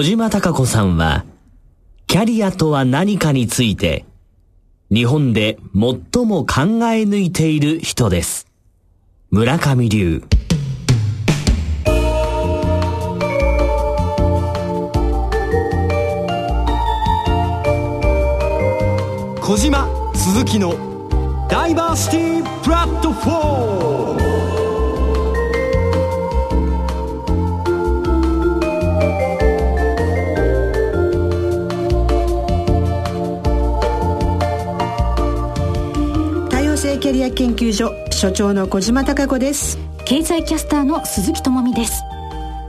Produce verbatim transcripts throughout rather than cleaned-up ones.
小島貴子さんは、キャリアとは何かについて、日本で最も考え抜いている人です。村上龍。小島鈴木のダイバーシティプラットフォーム。キャリア研究所所長の小島貴子です。経済キャスターの鈴木智美です。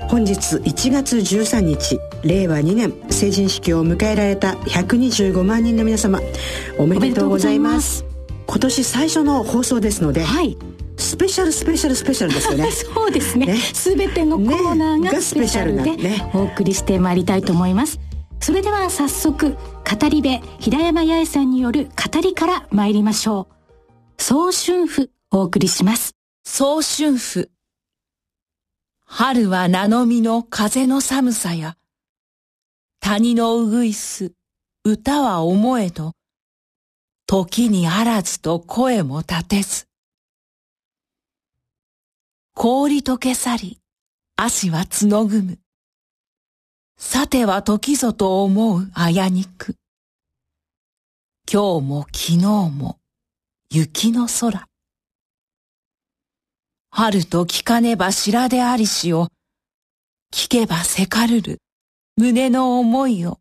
本日いちがつじゅうさんにち、れいわにねん成人式を迎えられたひゃくにじゅうごまんにんの皆様、おめでとうございま す, います今年最初の放送ですので、はい、スペシャルスペシャルスペシャルですよねそうです ね, ね、全てのコーナーがスペシャルで、ね、お送りしてまいりたいと思います。それでは早速、語り部平山八重さんによる語りから参りましょう。早春譜お送りします。早春譜。春は名の実の風の寒さや、谷のうぐいす、歌は思えど、時にあらずと声も立てず。氷溶け去り、足は角ぐむ。さては時ぞと思うあやにく。今日も昨日も、雪の空。春と聞かねば白でありしを、聞けばせかるる胸の思いを、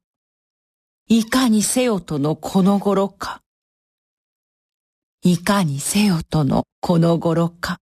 いかにせよとのこの頃か。いかにせよとのこの頃か。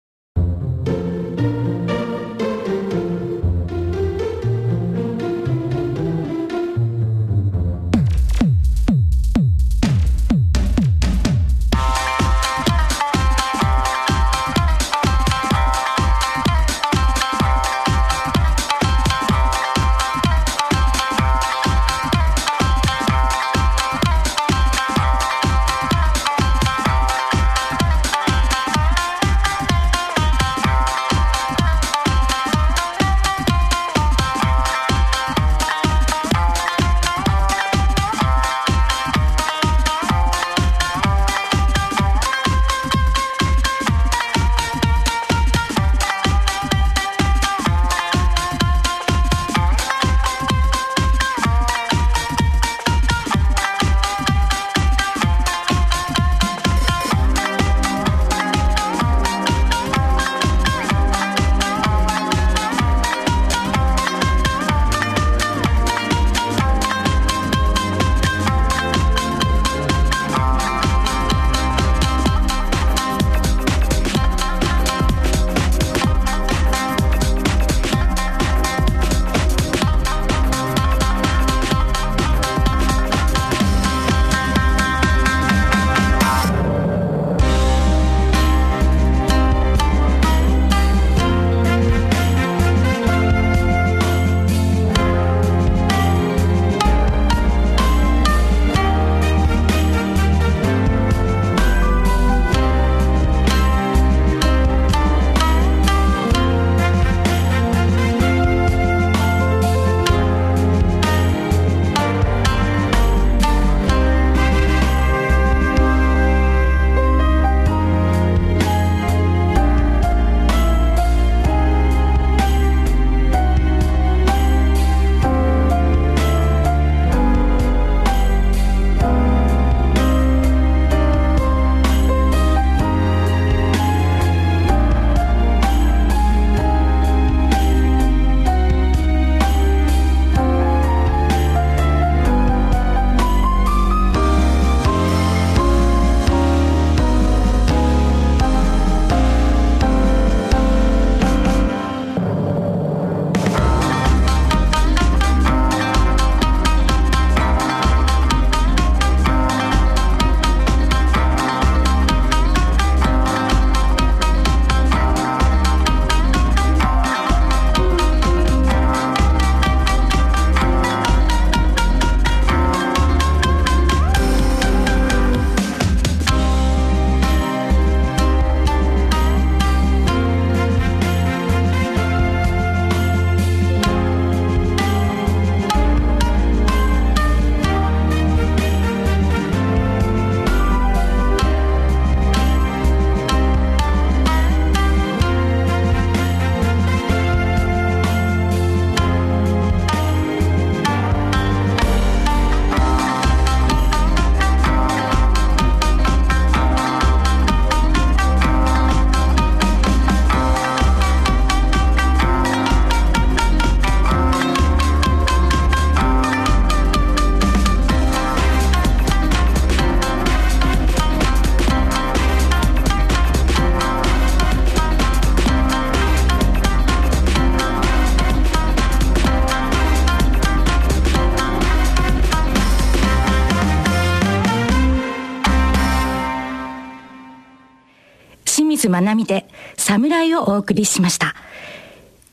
水まなみでサムライをお送りしました。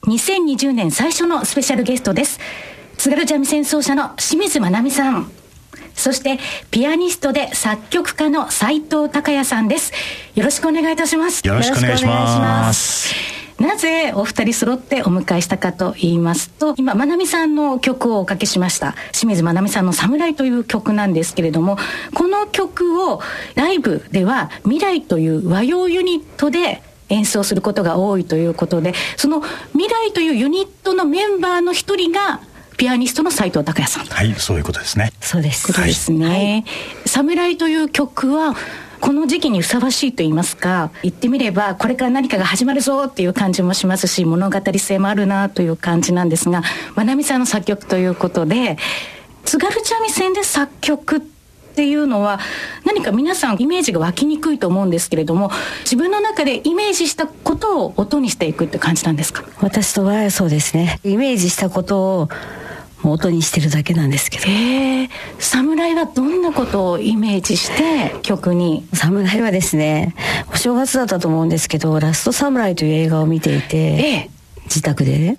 にせんにじゅうねん最初のスペシャルゲストです。津軽三味線奏者の清水まなみさん、そしてピアニストで作曲家の斉藤孝也さんです。よろしくお願いいたします。よろしくお願いします。なぜお二人揃ってお迎えしたかと言いますと、今まなみさんの曲をおかけしました。清水まなみさんのサムライという曲なんですけれども、この曲をライブでは未来という和洋ユニットで演奏することが多いということで、その未来というユニットのメンバーの一人がピアニストの斉藤孝也さんと。はい、そういうことですね。そうです。そうですね。はい、サムライという曲はこの時期にふさわしいと言いますか、言ってみればこれから何かが始まるぞっていう感じもしますし、物語性もあるなという感じなんですが、まなみさんの作曲ということで、津軽三味線で作曲っていうのは何か皆さんイメージが湧きにくいと思うんですけれども、自分の中でイメージしたことを音にしていくって感じなんですか？私とはそうですね、イメージしたことを音にしてるだけなんですけど。えー、侍はどんなことをイメージして曲に？侍はですね、お正月だったと思うんですけど、ラストサムライという映画を見ていて、えー、自宅でね、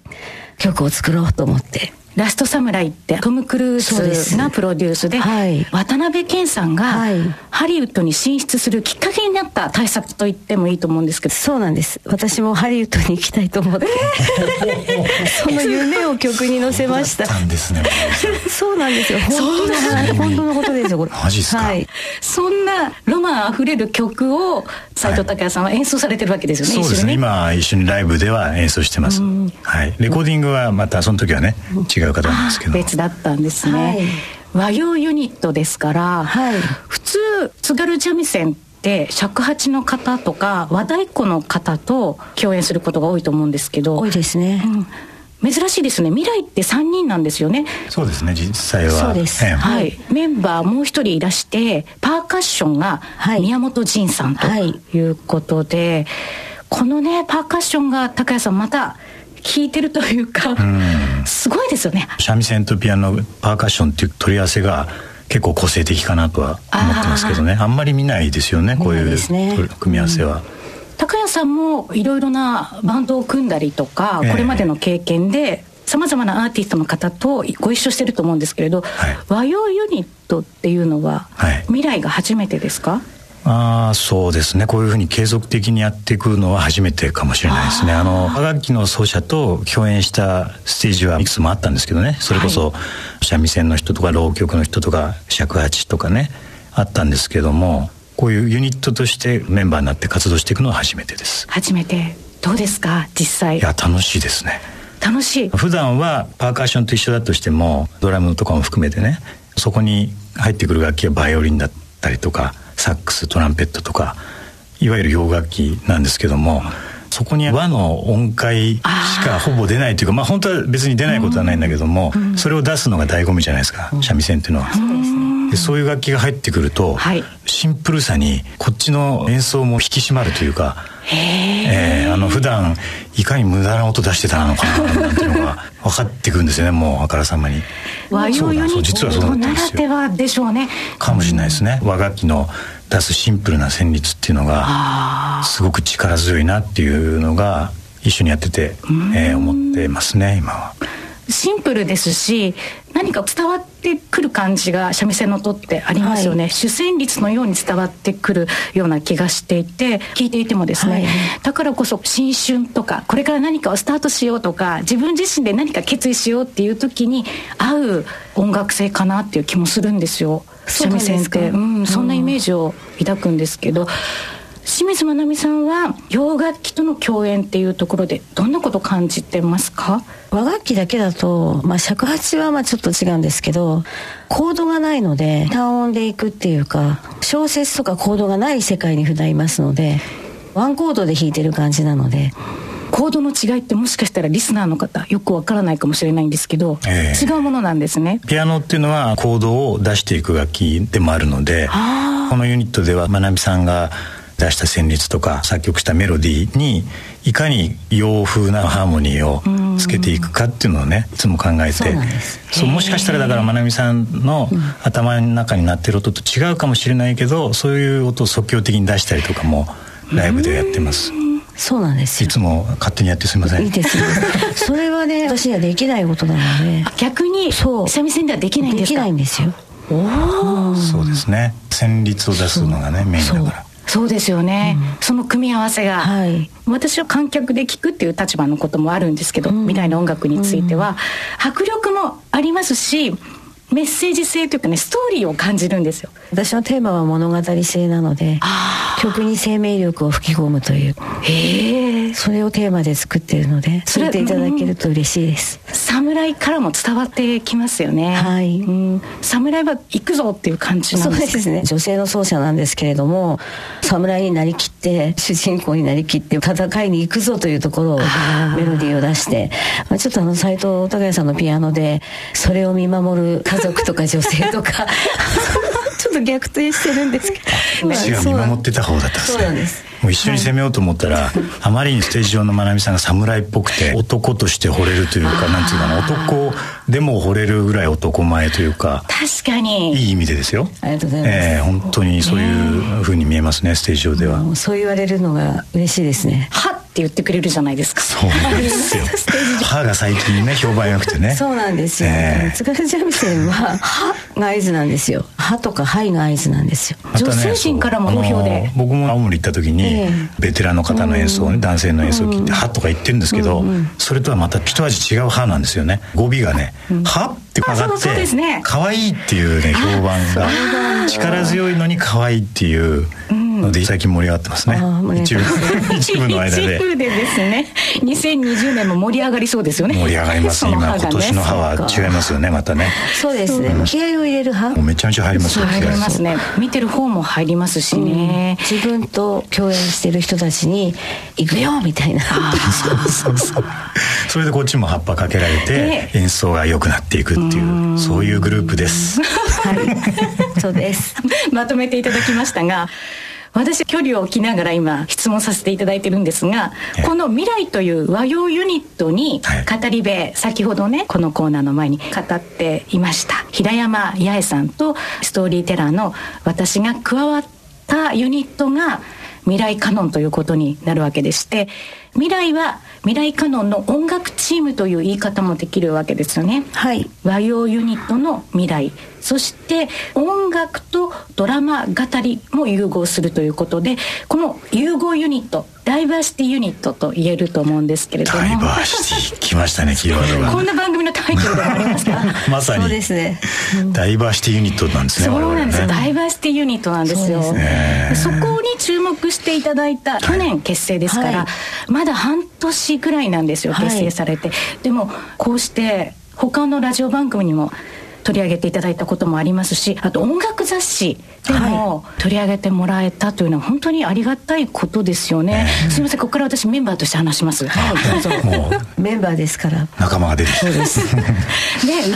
曲を作ろうと思って。ラストサムライってトム・クルーズがプロデュース で, で、はい、渡辺謙さんがハリウッドに進出するきっかけになった大作と言ってもいいと思うんですけど。そうなんです。私もハリウッドに行きたいと思ってその夢を曲に乗せました。そうなんですね。そうなんですよ。本当のことですよこれ。マジですか？はい、そんなロマンあふれる曲を斉藤孝也さんは演奏されてるわけですよね。はい、そうですね。今一緒にライブでは演奏してます。はい、レコーディングはまたその時はね違う方なんですけど。別だったんですね。はい、和洋ユニットですから、はい、普通津軽三味線って尺八の方とか和太鼓の方と共演することが多いと思うんですけど。多いですね。うん、珍しいですね。未来ってさんにんなんですよね。そうですね、実際はそうです。ええ、はい、メンバーもう一人いらして、パーカッションが宮本仁さんということで、はい、このねパーカッションが高谷さんまた聴いてるというか、うん、すごいですよね。三味線とピアノのパーカッションっていう取り合わせが結構個性的かなとは思ってますけどね。あんまり見ないですよね、こういう組み合わせは。うん、高谷さんもいろいろなバンドを組んだりとか、えー、これまでの経験でさまざまなアーティストの方とご一緒してると思うんですけれど、はい、和洋ユニットっていうのは、はい、未来が初めてですか？あ、そうですね、こういうふうに継続的にやっていくのは初めてかもしれないですね。あの和楽器の奏者と共演したステージはいくつもあったんですけどね、それこそ三味線の人とか浪曲の人とか尺八とかねあったんですけども、こういうユニットとしてメンバーになって活動していくのは初めてです。初めて。どうですか実際？いや、楽しいですね。楽しい。普段はパーカッションと一緒だとしても、ドラムとかも含めてね、そこに入ってくる楽器はバイオリンだったりとかサックス、トランペットとか、いわゆる洋楽器なんですけども、そこに和の音階しかほぼ出ないというか、まあ本当は別に出ないことはないんだけども、うん、それを出すのが醍醐味じゃないですか、うん、三味線っていうのは。そうですね。で、そういう楽器が入ってくると、はい、シンプルさにこっちの演奏も引き締まるというか、えー、あの普段いかに無駄な音出してたのかななんていうのが分かってくるんですよねもうあからさまに。和洋ユニットならではでしょうね。かもしれないですね。和楽器の出すシンプルな旋律っていうのがすごく力強いなっていうのが一緒にやってて、えー、思ってますね今は。シンプルですし、何か伝わってくる感じが三味線の音ってありますよね。はい、主旋律のように伝わってくるような気がしていて、聞いていてもですね、はい、だからこそ新春とかこれから何かをスタートしようとか、自分自身で何か決意しようっていう時に合う音楽性かなっていう気もするんですよ三味線って。うん、そんなイメージを抱くんですけど、清水まなみさんは洋楽器との共演っていうところでどんなこと感じてますか？和楽器だけだと、まあ、尺八はまあちょっと違うんですけど、コードがないので単音でいくっていうか、小節とかコードがない世界に普段いますので、ワンコードで弾いてる感じなので、コードの違いってもしかしたらリスナーの方よくわからないかもしれないんですけど、えー、違うものなんですね。ピアノっていうのはコードを出していく楽器でもあるので、このユニットではまなみさんが出した旋律とか作曲したメロディーにいかに洋風なハーモニーをつけていくかっていうのをね、いつも考えて。そうなんです。そう、もしかしたらだからまなみさんの頭の中に鳴ってる音と違うかもしれないけど、そういう音を即興的に出したりとかもライブでやってます。そうなんですよ。いつも勝手にやってすみません。いいですよそれはね、私にはできないことなので。逆にそう久々にはできないんですか。できないんですよ。おお、そうですね。旋律を出すのがねメインだから。そうですよね、うん、その組み合わせが、はい、私は観客で聴くっていう立場のこともあるんですけど、うん、未来の音楽については、うん、迫力もありますし、メッセージ性というかね、ストーリーを感じるんですよ。私のテーマは物語性なので、曲に生命力を吹き込むという、へえ、それをテーマで作っているので、それでいただけると嬉しいです、うん、侍からも伝わってきますよね。はい、うん、侍は行くぞっていう感じなんですか。そうですね。女性の奏者なんですけれども、侍になりきって、主人公になりきって戦いに行くぞというところをメロディーを出して、まあ、ちょっとあの斉藤孝也さんのピアノでそれを見守る家族とか女性とかちょっと逆転してるんですけど、私が見守ってた方だったんですね。そうなんです。もう一緒に攻めようと思ったら、はい、あまりにステージ上のまなみさんが侍っぽくて、男として惚れるというか、なんていうかな、男でも惚れるぐらい男前というか。確かにいい意味でですよ。ありがとうございます、えー、本当にそういう風に見えますね、ステージ上では。もうそう言われるのが嬉しいですね。はっって言ってくれるじゃないですか。そうですよ歯が最近ね評判良くてね。そうなんですよ、えー、津軽三味線は歯が合図なんですよ。歯とか肺が合図なんですよ、まね、女性陣からも好評で。僕も青森行った時に、えー、ベテランの方の演奏をね、男性の演奏を聞いて歯とか言ってるんですけど、うんうん、それとはまた一味違う歯なんですよね。語尾がね、うん、歯って曲がって可愛、ね、いっていうね評判が、力強いのに可愛いっていうので最近盛り上がってますね。一部一部の間で一部でですね。にせんにじゅうねんも盛り上がりそうですよね。盛り上がります、ね、今今年の歯は違いますよね、またね。そうですね、うん、気合を入れる歯もうめちゃめちゃ入りますよ。入りますね。見てる方も入りますしね、うん、自分と共演してる人たちに行くよみたいなそうそうそうそれでこっちも葉っぱかけられて演奏が良くなっていくっていう、そういうグループですはいそうですまとめていただきましたが、私距離を置きながら今質問させていただいてるんですが、この未来という和洋ユニットに語り部、はい、先ほどねこのコーナーの前に語っていました平山八重さんとストーリーテラーの私が加わったユニットが未来カノンということになるわけでして、未来は未来カノンの音楽チームという言い方もできるわけですよね、はい、和洋ユニットの未来、そして音楽とドラマ語りも融合するということで、この融合ユニット、ダイバーシティユニットと言えると思うんですけれども。ダイバーシティ来ましたね、キーワードがこんな番組のタイトルでもありますかまさにそうですね、うん、ダイバーシティユニットなんですね。そうなんですよ、ね、ダイバーシティユニットなんですよ。 そうですね、そこに注目していただいた去年結成ですから、はい、まだ半年ぐらいなんですよ、結成されて、はい、でもこうして他のラジオ番組にも取り上げていただいたこともありますし、あと音楽雑誌でも取り上げてもらえたというのは本当にありがたいことですよね、えー、すみません、ここから私メンバーとして話します、はい、そうもうメンバーですから仲間が出てきてそうですね、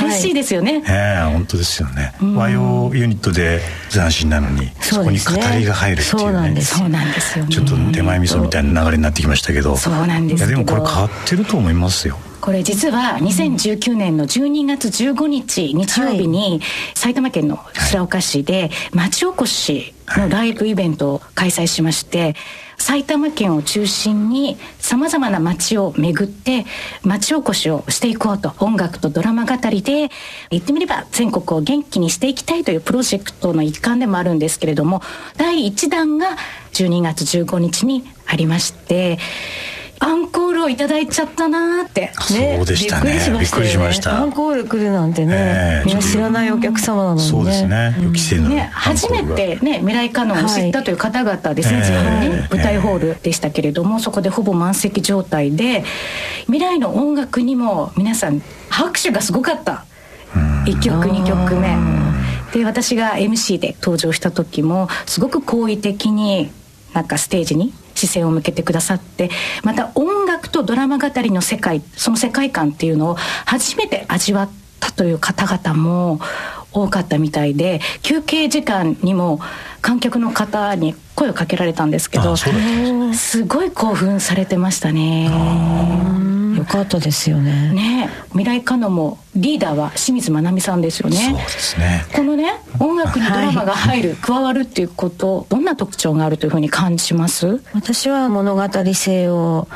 嬉しいですよね、はい、えー、本当ですよね。和洋ユニットで斬新なのに そ,、ね、そこに語りが入るっていうね。そうなんです、そうなんですよね。ちょっと手前味噌みたいな流れになってきましたけど。そうなんですけど、いやでもこれ変わってると思いますよ。これ実はにせんじゅうきゅうねんのじゅうにがつじゅうごにち日曜日に埼玉県の白岡市で町おこしのライブイベントを開催しまして、埼玉県を中心にさまざまな町を巡って町おこしをしていこうと、音楽とドラマ語りで言ってみれば全国を元気にしていきたいというプロジェクトの一環でもあるんですけれども、だいいちだんがじゅうにがつじゅうごにちにありまして、アンコールをいただいちゃったなーって、ね、そうでしたね、びっくりしました。アンコール来るなんてね、えー、みんな知らないお客様なのにね。そうですね、予期せぬ、うんね、初めてね未来カノンを知ったという方々ですね、はい、ね、舞台ホールでしたけれども、えー、そこでほぼ満席状態で、未来の音楽にも皆さん拍手がすごかった。いっきょくにきょくめで私が エムシー で登場した時もすごく好意的になんかステージに視線を向けてくださって、また音楽とドラマ語りの世界、その世界観っていうのを初めて味わったという方々も多かったみたいで、休憩時間にも観客の方に声をかけられたんですけど、ああ、そうです。すごい興奮されてましたね。よかったですよね。ねえ、未来可能もリーダーは清水まなみさんですよね。そうですね。このね、音楽にドラマが入る、はい、加わるっていうこと、どんな特徴があるというふうに感じます？私は物語性を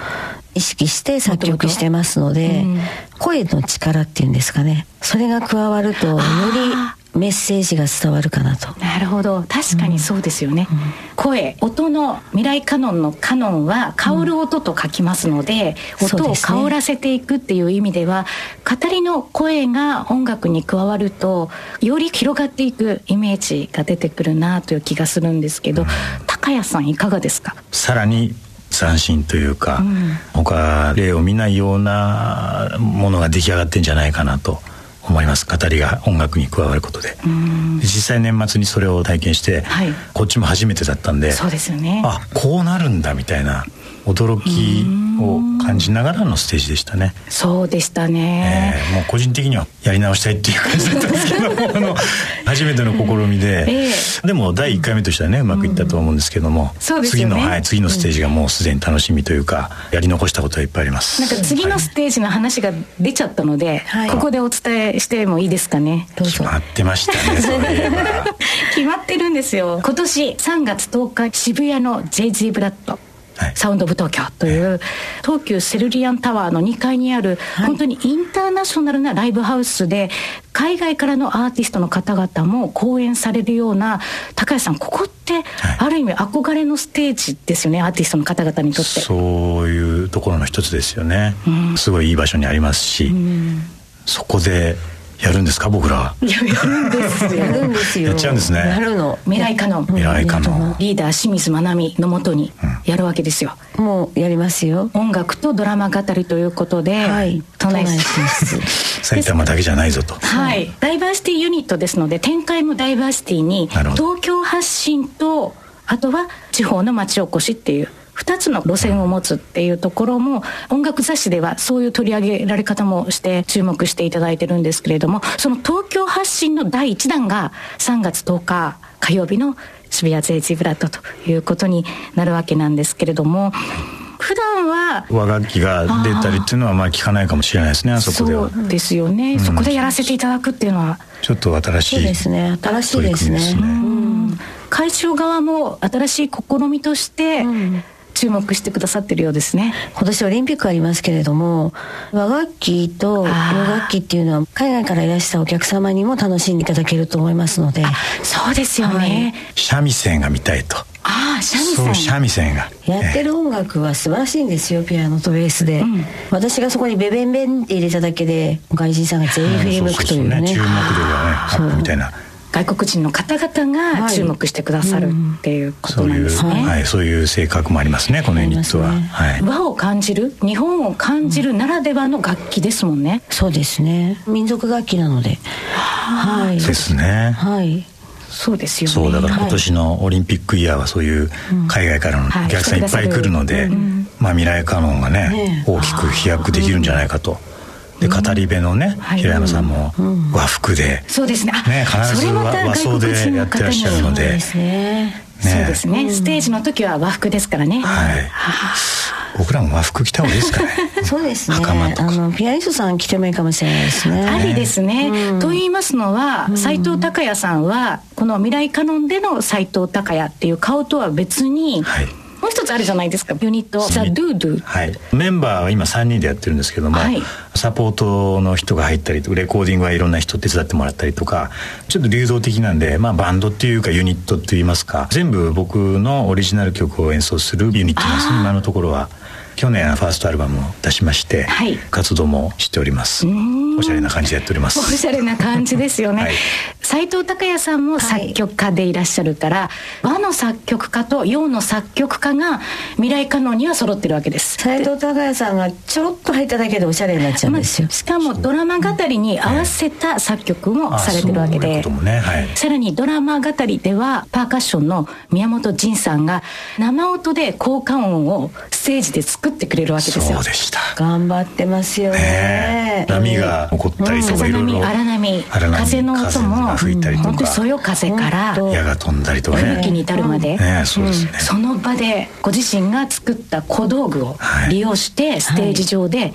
意識して作曲してますので、うん、声の力っていうんですかね。それが加わるとよりメッセージが伝わるかなと。なるほど、確かにそうですよね、うんうん、声、音の未来カノンのカノンは香る音と書きますので、うん、音を香らせていくっていう意味では、そうですね、語りの声が音楽に加わるとより広がっていくイメージが出てくるなという気がするんですけど、うん、高谷さんいかがですか？さらに斬新というか、うん、他例を見ないようなものが出来上がってんじゃないかなと思います。語りが音楽に加わることで、うん、実際年末にそれを体験して、はい、こっちも初めてだったんで、そうですよね、あ、こうなるんだみたいな驚きを感じながらのステージでしたね。そうでしたね、えー、もう個人的にはやり直したいっていう感じだったんですけどあの初めての試みで、うん、えー、でもだいいっかいめとしてはね、うまくいったと思うんですけども、うん、そうですよね、次の、はい、次のステージがもうすでに楽しみというか、うん、やり残したことはいっぱいあります。なんか次のステージの話が出ちゃったので、はい、ここでお伝えしてもいいですかね、はい、決まってましたねそういえば決まってるんですよ。今年さんがつとおか渋谷の ジェイゼット ブラッドはい、サウンドオブ東京という東急セルリアンタワーのにかいにある、はい、本当にインターナショナルなライブハウスで海外からのアーティストの方々も公演されるような、高橋さん、ここってある意味憧れのステージですよね、はい、アーティストの方々にとって。そういうところの一つですよね、うん、すごいいい場所にありますし、うん、そこでやるんですか僕らは。いや、やるんですよやるんですよやっちゃうんですね。やるの未来可能、未来可能リーダー清水まなみのもとにやるわけですよ、うん、もうやりますよ。音楽とドラマ語りということで、はい、都内進出埼玉だけじゃないぞと、はい、ダイバーシティユニットですので、展開もダイバーシティに東京発信と、あとは地方の町おこしっていうふたつの路線を持つっていうところも、音楽雑誌ではそういう取り上げられ方もして注目していただいてるんですけれども、その東京発信のだいいちだんがさんがつとおか火曜日の渋谷 ジェイゼット ブラッドということになるわけなんですけれども、普段は和楽器が出たりっていうのはまあ聞かないかもしれないですね、あそこでは。そうですよね、うん、そこでやらせていただくっていうのはちょっと新しい。そうですね、新しいですね、うん、会場側も新しい試みとして、うん、注目してくださってるようですね。今年オリンピックありますけれども、和楽器と洋楽器っていうのは海外からいらしたお客様にも楽しんでいただけると思いますので。そうですよね、三味線が見たいと。ああ、三味線がやってる音楽は素晴らしいんですよ、ピアノとベースで、うん、私がそこにベベンベンって入れただけで外人さんが全員振り向くというね、うん、そうそうそうね、注目度がね、アップみたいな、外国人の方々が注目してくださる、はい、っていうことなんですね。そういう、はい、そういう性格もありますね、このユニットは、ね、はい、和を感じる、日本を感じるならではの楽器ですもんね、うん、そうですね、民族楽器なので、はい、ですね、はい、そうですよね。そうだから今年のオリンピックイヤーはそういう海外からのお客さんいっぱい来るので、うん、はい、まあ、未来カノンが ね, ね大きく飛躍できるんじゃないかと。で、語り部のね、うん、平山さんも和服で、はい、うん、そうですね、ね、必ず和装でやってらっしゃるので、そうですね、ね、そうですね、うん、ステージの時は和服ですからね、はい、僕らも和服着た方がいいですかねそうですね、袴とか、あのピアニストさん着てもいいかもしれないですね、ありですね、うん、と言いますのは、うん、斉藤孝也さんはこの未来カノンでの斉藤孝也っていう顔とは別に、はい、もう一つあるじゃないですか、ユニットザ・ドゥドゥ、はい、メンバーは今さんにんでやってるんですけども、はい、サポートの人が入ったりとか、レコーディングはいろんな人手伝ってもらったりとか、ちょっと流動的なんで、まあ、バンドっていうかユニットっていいますか、全部僕のオリジナル曲を演奏するユニットなんですね、今のところは。去年ファーストアルバムを出しまして、はい、活動もしております。おしゃれな感じでやっております。おしゃれな感じですよね、はい、斉藤孝也さんも作曲家でいらっしゃるから、はい、和の作曲家と洋の作曲家が未来カノンには揃ってるわけです。斉藤孝也さんがちょろっと入っただけでおしゃれになっちゃうんですよ、まあ、しかもドラマ語りに合わせた作曲もされてるわけで、さらにドラマ語りではパーカッションの宮本仁さんが生音で効果音をステージで作作ってくれるわけですよ。そうでした。頑張ってますよ ね, ね波が起こったりとか、うん、いろいろ荒波、風の音も吹いたりとか、うん、本当にそよ風から矢が飛んだりとかね、吹雪に至るまで、うん、ね、そうですね、うん、その場でご自身が作った小道具を利用してステージ上で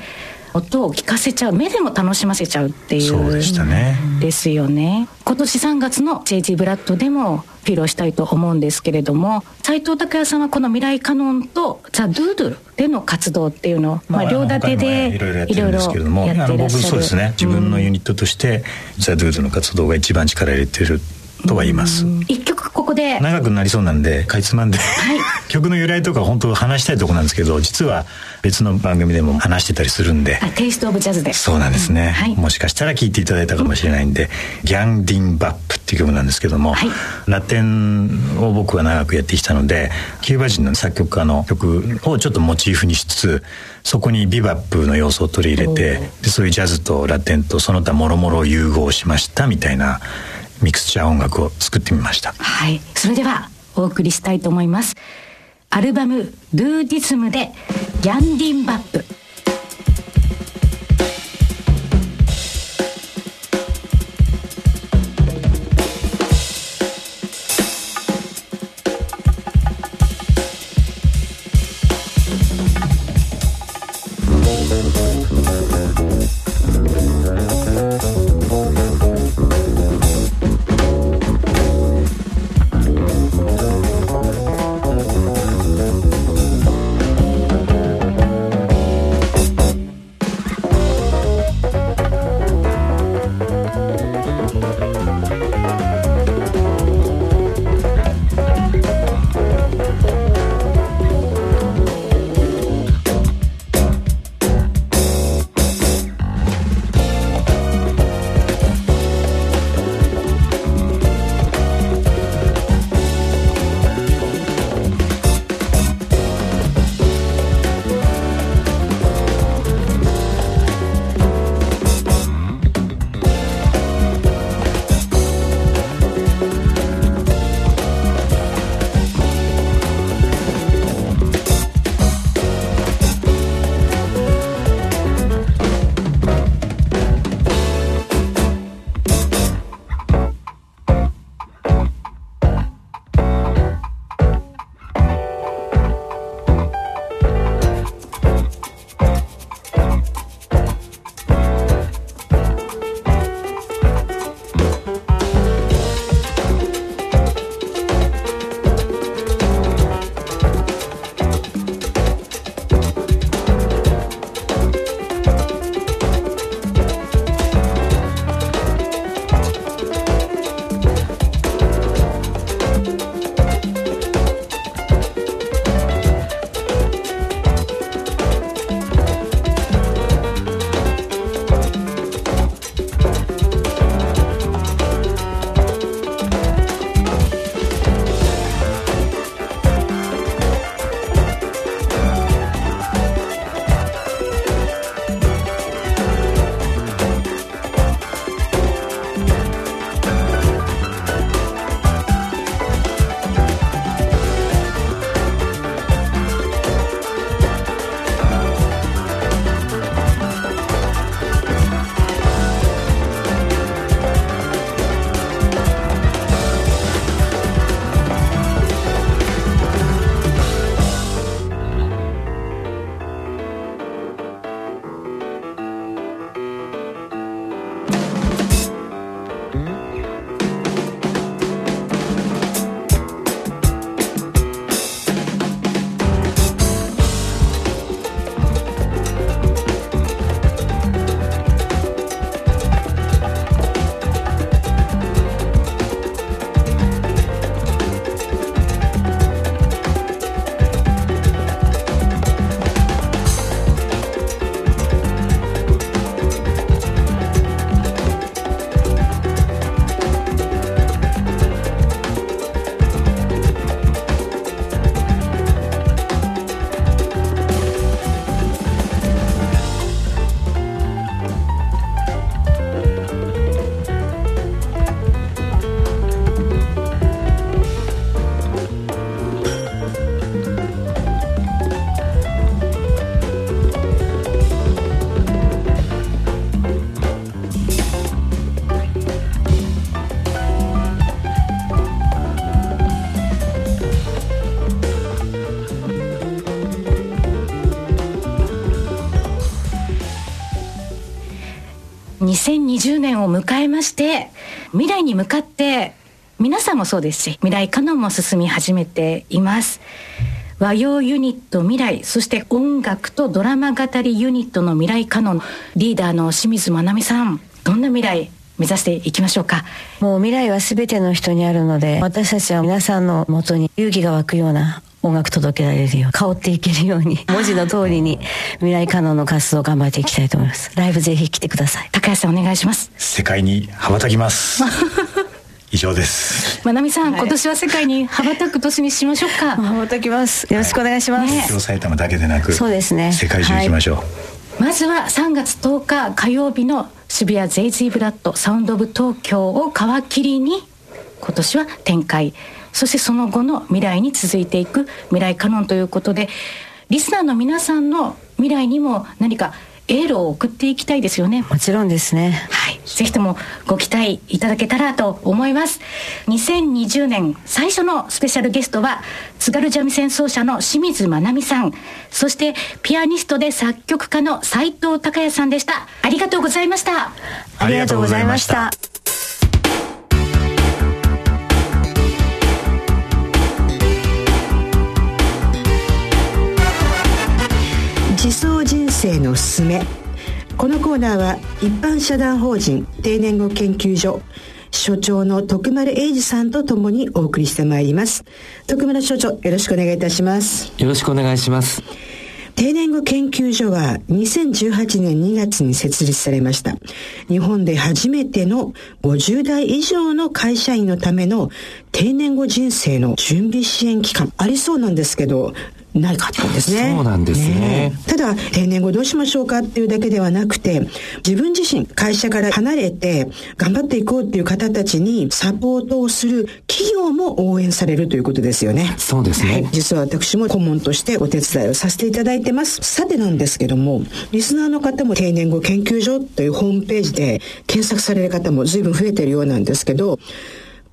音を聞かせちゃう、目でも楽しませちゃうっていう。そうでしたね。ですよね。今年さんがつの ジェイジー ブラッドでも披露したいと思うんですけれども、斉藤拓也さんはこの未来カノンとザ・ドゥードゥルでの活動っていうのを、まあ、両立てでいろいろやってるんですけれども、あの僕そうですね、自分のユニットとしてザ・ドゥードゥの活動が一番力入れてるとは言います。一曲ここで長くなりそうなんでかいつまんで、はい、曲の由来とか本当話したいとこなんですけど、実は別の番組でも話してたりするんで、テイストオブジャズで。そうなんですね、うんはい、もしかしたら聞いていただいたかもしれないんで、ギャンディンバップっていう曲なんですけども、はい、ラテンを僕は長くやってきたので、キューバ人の作曲家の曲をちょっとモチーフにしつつ、そこにビバップの要素を取り入れて、でそういうジャズとラテンとその他もろもろを融合しましたみたいなミクスチャー音楽を作ってみました。はい、それではお送りしたいと思います。アルバムドゥーディズムでギャンディンバップ。を迎えまして、未来に向かって皆さんもそうですし、未来カノンも進み始めています。和洋ユニット未来、そして音楽とドラマ語りユニットの未来カノンリーダーの清水まなみさん、どんな未来目指していきましょうか。もう未来は全ての人にあるので、私たちは皆さんの元に勇気が湧くような音楽届けられるよう、香っていけるように、文字の通りに未来カノンの活動を頑張っていきたいと思います。ライブぜひ来てください。高橋さんお願いします。世界に羽ばたきます以上です。まなみさん、はい、今年は世界に羽ばたく年にしましょうか。羽ばたきます。よろしくお願いします、はいね、埼玉だけでなく、そうですね、世界中行きましょう、はい。まずはさんがつとおか火曜日の渋谷 ジェイゼット ブラッドサウンドオブ東京を皮切りに今年は展開、そしてその後の未来に続いていく未来カノンということで、リスナーの皆さんの未来にも何かエールを送っていきたいですよね。もちろんですね、はい、ぜひともご期待いただけたらと思います。にせんにじゅうねん最初のスペシャルゲストは津軽三味線奏者の清水まなみさん、そしてピアニストで作曲家の斉藤貴也さんでした。ありがとうございました。ありがとうございました。思想人生のすすめ。このコーナーは一般社団法人定年後研究所所長の徳丸英二さんとともにお送りしてまいります。徳丸所長、よろしくお願いいたします。よろしくお願いします。定年後研究所はにせんじゅうはちねんにがつに設立されました。日本で初めてのごじゅうだいいじょうの会社員のための定年後人生の準備支援機関、ありそうなんですけどないかったんですね。そうなんですね。ねえ。ただ定年後どうしましょうかっていうだけではなくて、自分自身会社から離れて頑張っていこうっていう方たちにサポートをする企業も応援されるということですよね。そうですね、はい、実は私も顧問としてお手伝いをさせていただいてます。さてなんですけども、リスナーの方も定年後研究所というホームページで検索される方も随分増えているようなんですけど、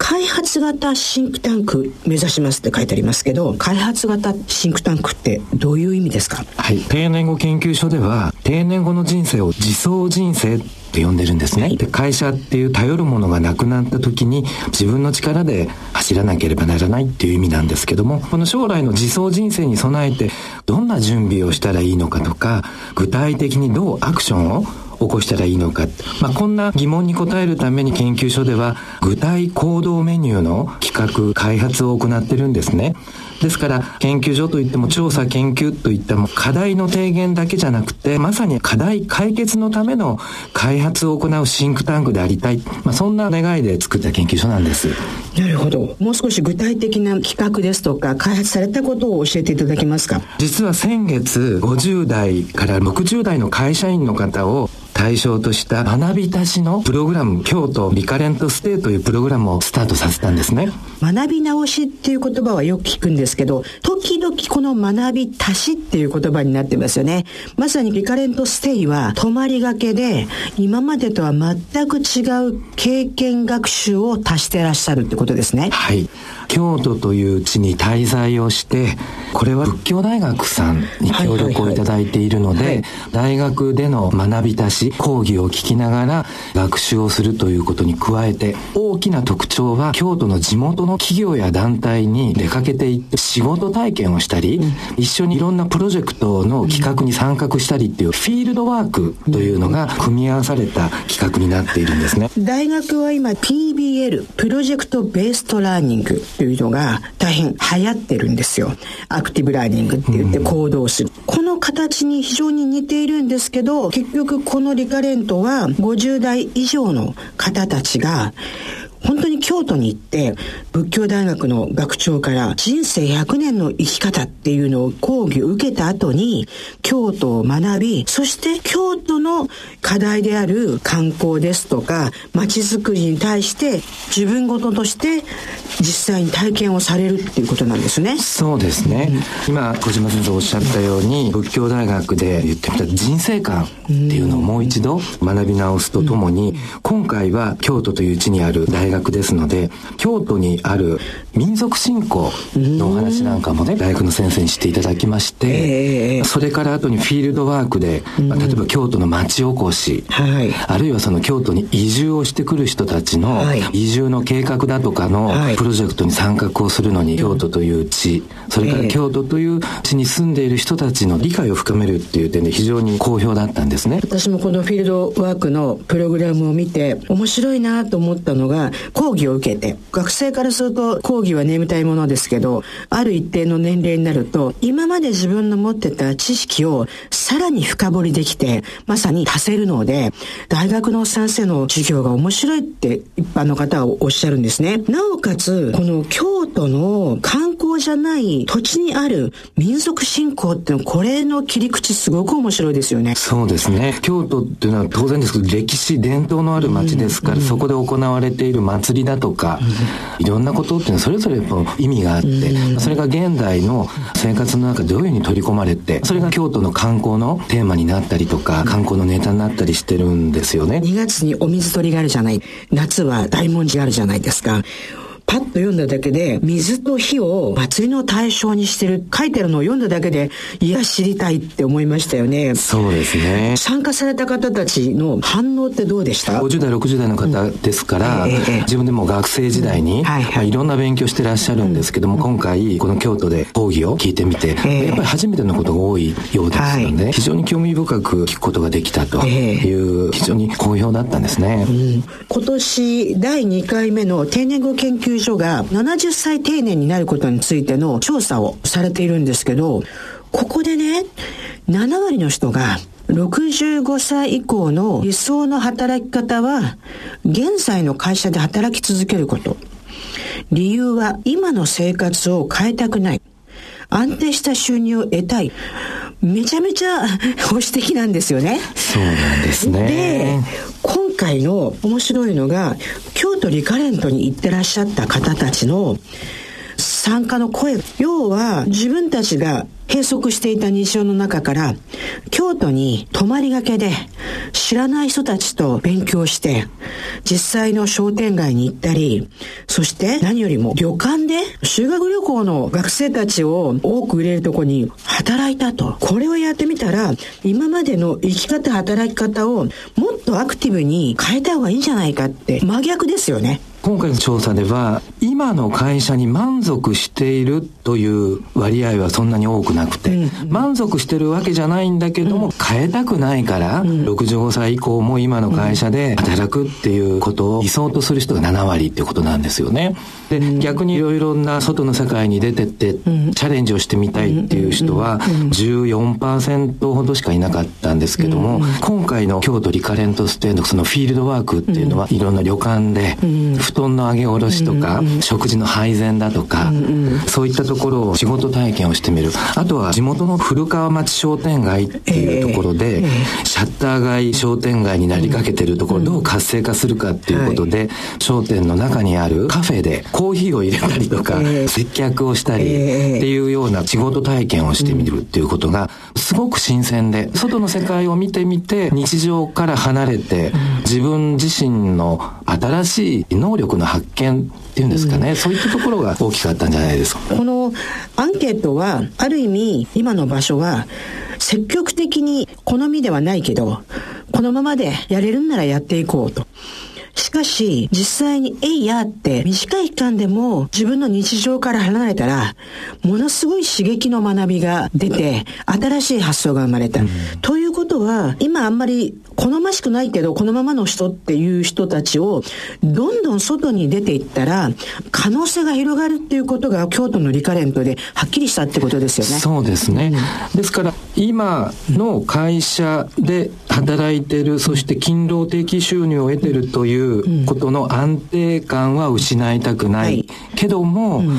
開発型シンクタンク目指しますって書いてありますけど、開発型シンクタンクってどういう意味ですか？はい、定年後研究所では定年後の人生を自走人生って呼んでるんですね、はい、で会社っていう頼るものがなくなった時に自分の力で走らなければならないっていう意味なんですけども、この将来の自走人生に備えてどんな準備をしたらいいのかとか、具体的にどうアクションを起こしたらいいのか、まあ、こんな疑問に答えるために研究所では具体行動メニューの企画開発を行ってるんですね。ですから研究所といっても調査研究といっても課題の提言だけじゃなくて、まさに課題解決のための開発を行うシンクタンクでありたい、まあ、そんな願いで作った研究所なんです。なるほど。もう少し具体的な企画ですとか開発されたことを教えていただけますか？実は先月ごじゅうだいからろくじゅうだいの会社員の方を対象とした学び足しのプログラム、京都リカレントステイというプログラムをスタートさせたんですね。学び直しっていう言葉はよく聞くんですけど、時々この学び足しっていう言葉になってますよね。まさにリカレントステイは泊まりがけで、今までとは全く違う経験学習を足してらっしゃるってことですね。はい、京都という地に滞在をして、これは仏教大学さんに協力をいただいているので、はいはいはい、大学での学び足し講義を聞きながら学習をするということに加えて、大きな特徴は京都の地元の企業や団体に出かけていって仕事体験をしたり、うん、一緒にいろんなプロジェクトの企画に参画したりっていうフィールドワークというのが組み合わされた企画になっているんですね。大学は今 ピービーエル プロジェクトベーストラーニングというのが大変流行ってるんですよ。アクティブラーニングって言って行動する、うん、この形に非常に似ているんですけど、結局このリカレントはごじゅうだいいじょうの方たちが本当に京都に行って仏教大学の学長から人生ひゃくねんの生き方っていうのを講義を受けた後に京都を学び、そして京都の課題である観光ですとか街づくりに対して自分事として実際に体験をされるっていうことなんですね。そうですね、うん、今小島先生おっしゃったように仏教大学で言ってみた人生観っていうのをもう一度学び直すとともに、今回は京都という地にある大学ですので、京都にある民族信仰のお話なんかもね、大学の先生にしていただきまして、えー、それから後にフィールドワークで、まあ、例えば京都の町おこし、はい、あるいはその京都に移住をしてくる人たちの移住の計画だとかのプロジェクトに参画をするのに、京都という地、それから京都という地に住んでいる人たちの理解を深めるっていう点で非常に好評だったんですね。私もこのフィールドワークのプログラムを見て面白いなと思ったのが、講義を受けて、学生からすると講義は眠たいものですけど、ある一定の年齢になると今まで自分の持ってた知識をさらに深掘りできて、まさに足せるので、大学の先生の授業が面白いって一般の方はおっしゃるんですね。なおかつこの京都の観光じゃない土地にある民族信仰っての、これの切り口すごく面白いですよね。そうですね、京都っていうのは当然ですけど歴史伝統のある町ですから、うんうん、そこで行われている祭りだとか、うん、いろんなことっていうのはそれぞれの意味があって、うん、それが現代の生活の中でどういうふうに取り込まれて、それが京都の観光のテーマになったりとか、観光のネタになったりしてるんですよね。にがつにお水取りがあるじゃない、夏は大文字があるじゃないですか。パッと読んだだけで、水と火を祭りの対象にしてる、書いてあるのを読んだだけで、いや知りたいって思いましたよね。そうですね。参加された方たちの反応ってどうでした？ごじゅう代ろくじゅう代の方ですから、うんええ、自分でも学生時代に、うんはいはいまあ、いろんな勉強してらっしゃるんですけども、うん、今回この京都で講義を聞いてみて、ええ、やっぱり初めてのことが多いようですので、はい、非常に興味深く聞くことができたという、ええ、非常に好評だったんですね、うん、今年だいにかいめの定年後研究所がななじゅっさい定年になることについての調査をされているんですけど、ここでね、ななわりの人がろくじゅうごさい以降の理想の働き方は現在の会社で働き続けること、理由は今の生活を変えたくない、安定した収入を得たい、めちゃめちゃ保守的なんですよね。そうなんですね。で、今回の面白いのが、京都リカレントに行ってらっしゃった方たちの参加の声、要は自分たちが閉塞していた日常の中から、京都に泊まりがけで知らない人たちと勉強して、実際の商店街に行ったり、そして何よりも旅館で修学旅行の学生たちを多く入れるところに働いたと。これをやってみたら、今までの生き方働き方をもっとアクティブに変えた方がいいんじゃないかって、真逆ですよね。今回の調査では、今の会社に満足しているという割合はそんなに多くなくて、うん、満足してるわけじゃないんだけども、うん、変えたくないから、うん、ろくじゅうごさい以降も今の会社で働くっていうことを理想とする人がななわりっていうことなんですよね。で、うん、逆にいろいろな外の世界に出てって、うん、チャレンジをしてみたいっていう人は じゅうよんパーセント ほどしかいなかったんですけども、うん、今回の京都リカレントステイのそのフィールドワークっていうのは、いろんな旅館で、うん布団の上げ下ろしとか、うんうん、食事の配膳だとか、うんうん、そういったところを仕事体験をしてみる。あとは地元の古川町商店街っていうところで、えーえー、シャッター街商店街になりかけてるところをどう活性化するかっていうことで、うんはい、商店の中にあるカフェでコーヒーを入れたりとか、えー、接客をしたりっていうような仕事体験をしてみるっていうことがすごく新鮮で、外の世界を見てみて日常から離れて、自分自身の新しい能力力の発見っていうんですかね、うん、そういったところが大きかったんじゃないですか。このアンケートはある意味、今の場所は積極的に好みではないけど、このままでやれるんならやっていこうと。しかし実際にえいやって短い期間でも自分の日常から離れたら、ものすごい刺激の学びが出て、新しい発想が生まれた、うん、ということは、今あんまり好ましくないけどこのままの人っていう人たちをどんどん外に出ていったら、可能性が広がるっていうことが京都のリカレントではっきりしたってことですよね。そうですね、うん、ですから今の会社で働いてる、そして勤労的収入を得てるということの安定感は失いたくない、はい、けども、うん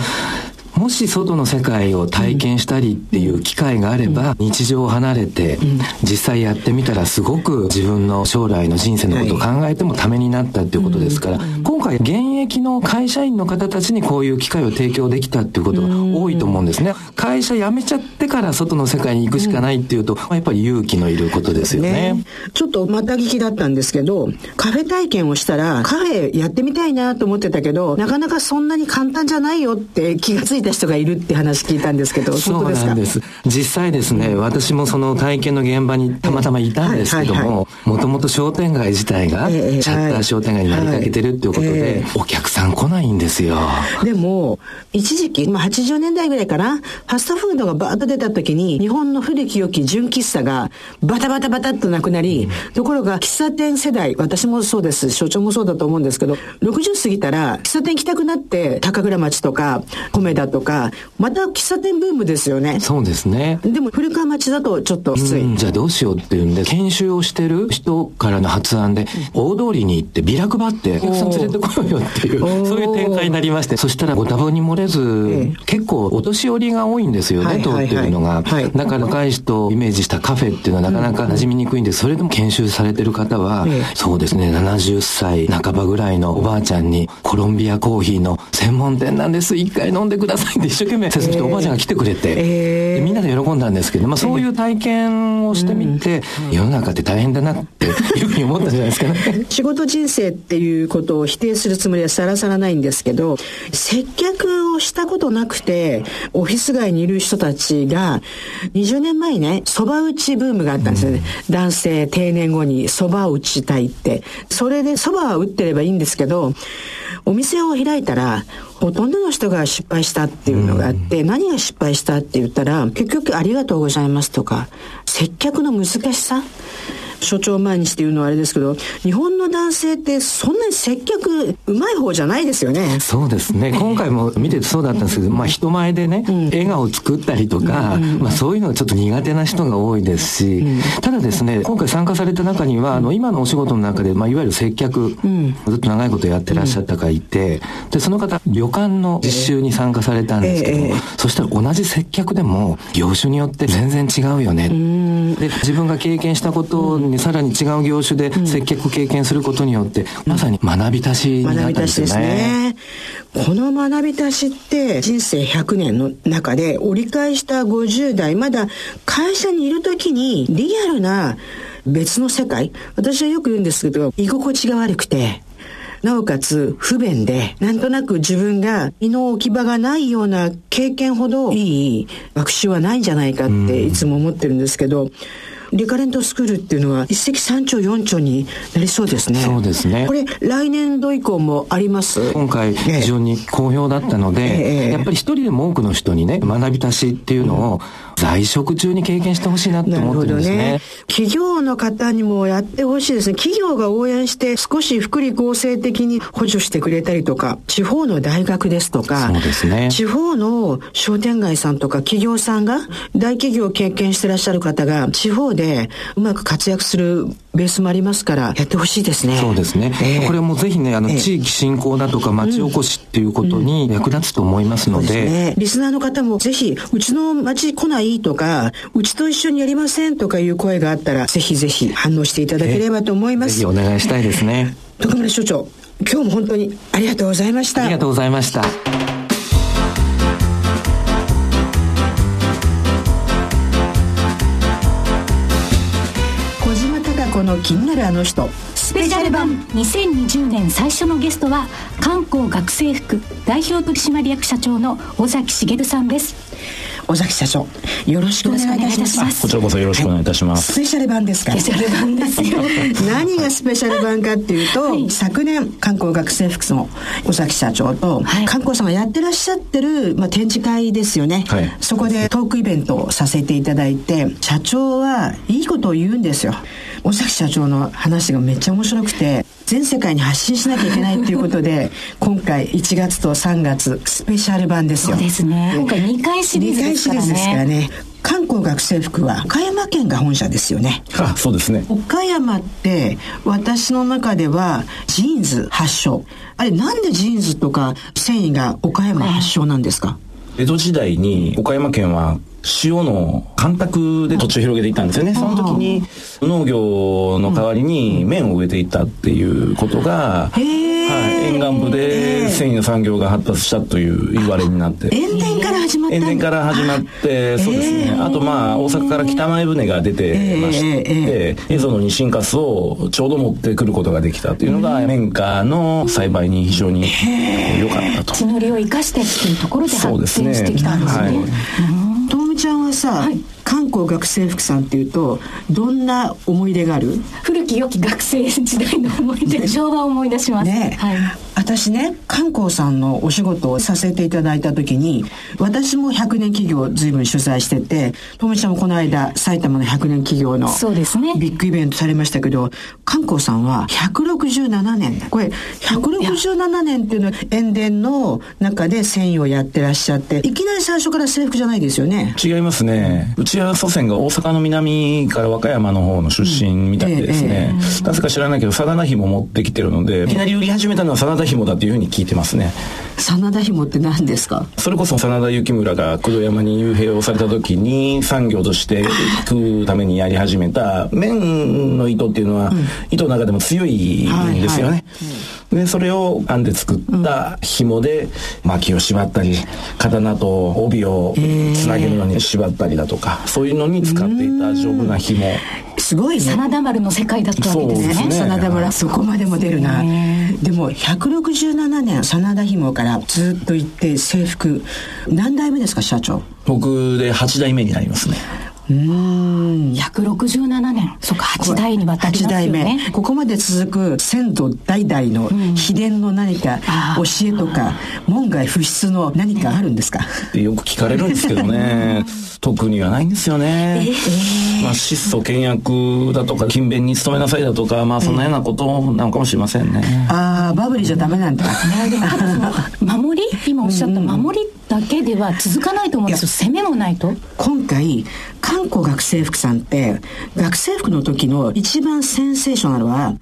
もし外の世界を体験したりっていう機会があれば、日常を離れて実際やってみたら、すごく自分の将来の人生のことを考えてもためになったっていうことですから、今回回現役の会社員の方たちにこういう機会を提供できたっていうことが多いと思うんですね。会社辞めちゃってから外の世界に行くしかないっていうと、うん、やっぱり勇気のいることですよ ね, ねちょっとまた聞きだったんですけど、カフェ体験をしたらカフェやってみたいなと思ってたけどなかなかそんなに簡単じゃないよって気がついた人がいるって話聞いたんですけど、そうなんです。実際ですね、私もその体験の現場にたまたまいたんですけども、もともと商店街自体がシャッター商店街になりかけてるっていうことで、はいはいえー、お客さん来ないんですよ。でも一時期、まあ、はちじゅうねんだいぐらいかな、ファストフードがバーッと出た時に日本の古き良き純喫茶がバタバタバタっとなくなり、うん、ところが喫茶店世代、私もそうです、所長もそうだと思うんですけど、ろくじゅう過ぎたら喫茶店行きたくなって高倉町とか米田とかまた喫茶店ブームですよね。そうですね。でも古川町だとちょっときつい、うん、じゃあどうしようっていうんで研修をしてる人からの発案で、うん、大通りに行ってビラ配ってお客さん連れてこようよっていうそういう展開になりまして、そしたらご多分に漏れず、ええ、結構お年寄りが多いんですよね、はいはいはい、というのが、はい、だから若い人をイメージしたカフェっていうのはなかなか馴染みにくいんです、うん、それでも研修されてる方は、ええ、そうですね、ななじゅっさいなかばぐらいのおばあちゃんにコロンビアコーヒーの専門店なんです、一回飲んでくださいって一生懸命説明しておばあちゃんが来てくれて、えー、でみんなで喜んだんですけど、まあ、そういう体験をしてみて、うん、世の中って大変だなっていうふうに思ったじゃないですかね。仕事人生っていうことを否定するつもりはさらさらないんですけど、接客をしたことなくてオフィス街にいる人たちがにじゅうねんまえにね、そば打ちブームがあったんですよね、うん、男性定年後にそばを打ちたいって、それでそばは打ってればいいんですけど、お店を開いたらほとんどの人が失敗したっていうのがあって、うん、何が失敗したって言ったら結局ありがとうございますとか接客の難しさ、所長前にして言うのはあれですけど、日本の男性ってそんなに接客うまい方じゃないですよね。そうですね、今回も見ててそうだったんですけど、まあ、人前でね、うん、笑顔を作ったりとか、うんうんまあ、そういうのがちょっと苦手な人が多いですし、うん、ただですね、今回参加された中にはあの今のお仕事の中で、まあ、いわゆる接客、うん、ずっと長いことやってらっしゃった方がいて、でその方旅館の実習に参加されたんですけど、えーえー、そしたら同じ接客でも業種によって全然違うよね、うん、で自分が経験したことをさらに違う業種で接客を経験することによって、うん、まさに学び足しになったんですよね。この学び足しって人生ひゃくねんの中で折り返したごじゅうだい、まだ会社にいる時にリアルな別の世界、私はよく言うんですけど居心地が悪くてなおかつ不便で、なんとなく自分が身の置き場がないような経験ほどいい学習はないんじゃないかっていつも思ってるんですけど、うんリカレントスクールっていうのは一石三鳥四鳥になりそうですね。そうですね。これ来年度以降もあります。今回非常に好評だったので、ええ、やっぱり一人でも多くの人にね学び足しっていうのを在職中に経験してほしいなって思ってるんですね。なるほどね。企業の方にもやってほしいですね。企業が応援して少し福利厚生的に補助してくれたりとか、地方の大学ですとか、そうですね、地方の商店街さんとか企業さんが大企業を経験してらっしゃる方が地方ででうまく活躍するベースもありますからやってほしいですね。そうですね、えー、これもぜひねあの、えー、地域振興だとか町おこしっていうことに役立つと思いますの で,、うんうん、そうですね、リスナーの方もぜひうちの町来ないとかうちと一緒にやりませんとかいう声があったらぜひぜひ反応していただければと思います、えー、ぜひお願いしたいですね。徳丸所長、今日も本当にありがとうございました。ありがとうございました。この気になるあの人スペシャル版にせんにじゅうねん最初のゲストは観光学生服代表取締役社長の尾崎茂さんです。尾崎社長、よろしくお願いいたします。こちらこそよろしくお願いいたします、はい、スペシャル版ですから。スペシャル版ですよ何がスペシャル版かっていうと、はい、昨年観光学生服の尾崎社長と、はい、観光さんがやってらっしゃってる、まあ、展示会ですよね、はい、そこでトークイベントをさせていただいて、社長はいいことを言うんですよ。尾崎社長の話がめっちゃ面白くて全世界に発信しなきゃいけないということで今回いちがつとさんがつスペシャル版ですよ。そうですね、今回にかいシリーズですからね。にかいシリーズですからね。観光学生服は岡山県が本社ですよね。あ、そうですね。岡山って私の中ではジーンズ発祥、あれなんでジーンズとか繊維が岡山発祥なんですか？江戸時代に岡山県は塩の干拓で土地を広げていたんですよね。その時に農業の代わりに麺を植えていたっていうことが、うん、へーはい、沿岸部で繊維の産業が発達したという言われになって沿線から始まったんだ。沿線から始まってそうですね、あとまあ大阪から北前船が出てまして蝦夷のニシンカスをちょうど持ってくることができたというのが綿花の栽培に非常に良かったと。地の利を生かしてっていうところで発展してきたんですね。トムちゃんはさ、はい観光学生服さんっていうとどんな思い出がある？古き良き学生時代の思い出、ね、昭和を思い出します、ねはい、私ね観光さんのお仕事をさせていただいた時に私もひゃくねん企業を随分取材しててともちゃんもこの間埼玉のひゃくねん企業のそうですねビッグイベントされましたけど観光さんはひゃくろくじゅうななねんこれひゃくろくじゅうななねんっていうのは塩田の中で繊維をやってらっしゃっていきなり最初から制服じゃないですよね。違いますね。うち祖先が大阪の南から和歌山の方の出身みたいでですね、うんええ、なぜか知らないけど真田紐持ってきてるのでいきなり売り始めたのは真田紐だっていうふうに聞いてますね。真田紐って何ですか？それこそ真田幸村が工藤山に幽閉をされた時に産業として食うためにやり始めた綿の糸っていうのは、うん、糸の中でも強いんですよね、はいはいうん、でそれを編んで作った紐で巻きを縛ったり刀と帯をつなげるのに縛ったりだとか、えーそういうのに使っていた丈夫な紐すごいね。真田丸の世界だったわけですね。そうですね真田丸はそこまでも出るな。 で,、ね、でもひゃくろくじゅうななねん真田紐からずっと行って制服何代目ですか社長？僕ではちだいめになりますね。うーんひゃくろくじゅうななねんそっかはちだいにわたりますよね。はちだいめここまで続く先祖代々の秘伝の何か教えとか、うん、門外不出の何かあるんですか？よく聞かれるんですけどね特にはないんですよね、えーまあ、質素倹約だとか勤勉に勤めなさいだとか、まあ、そんなようなことなのかもしれませんね、えー、ああバブリーじゃダメなんだ守り今おっしゃった守りだけでは続かないと思うんですよ。攻めもないと。今回韓国学生服さんって学生服の時の一番センセーショナルは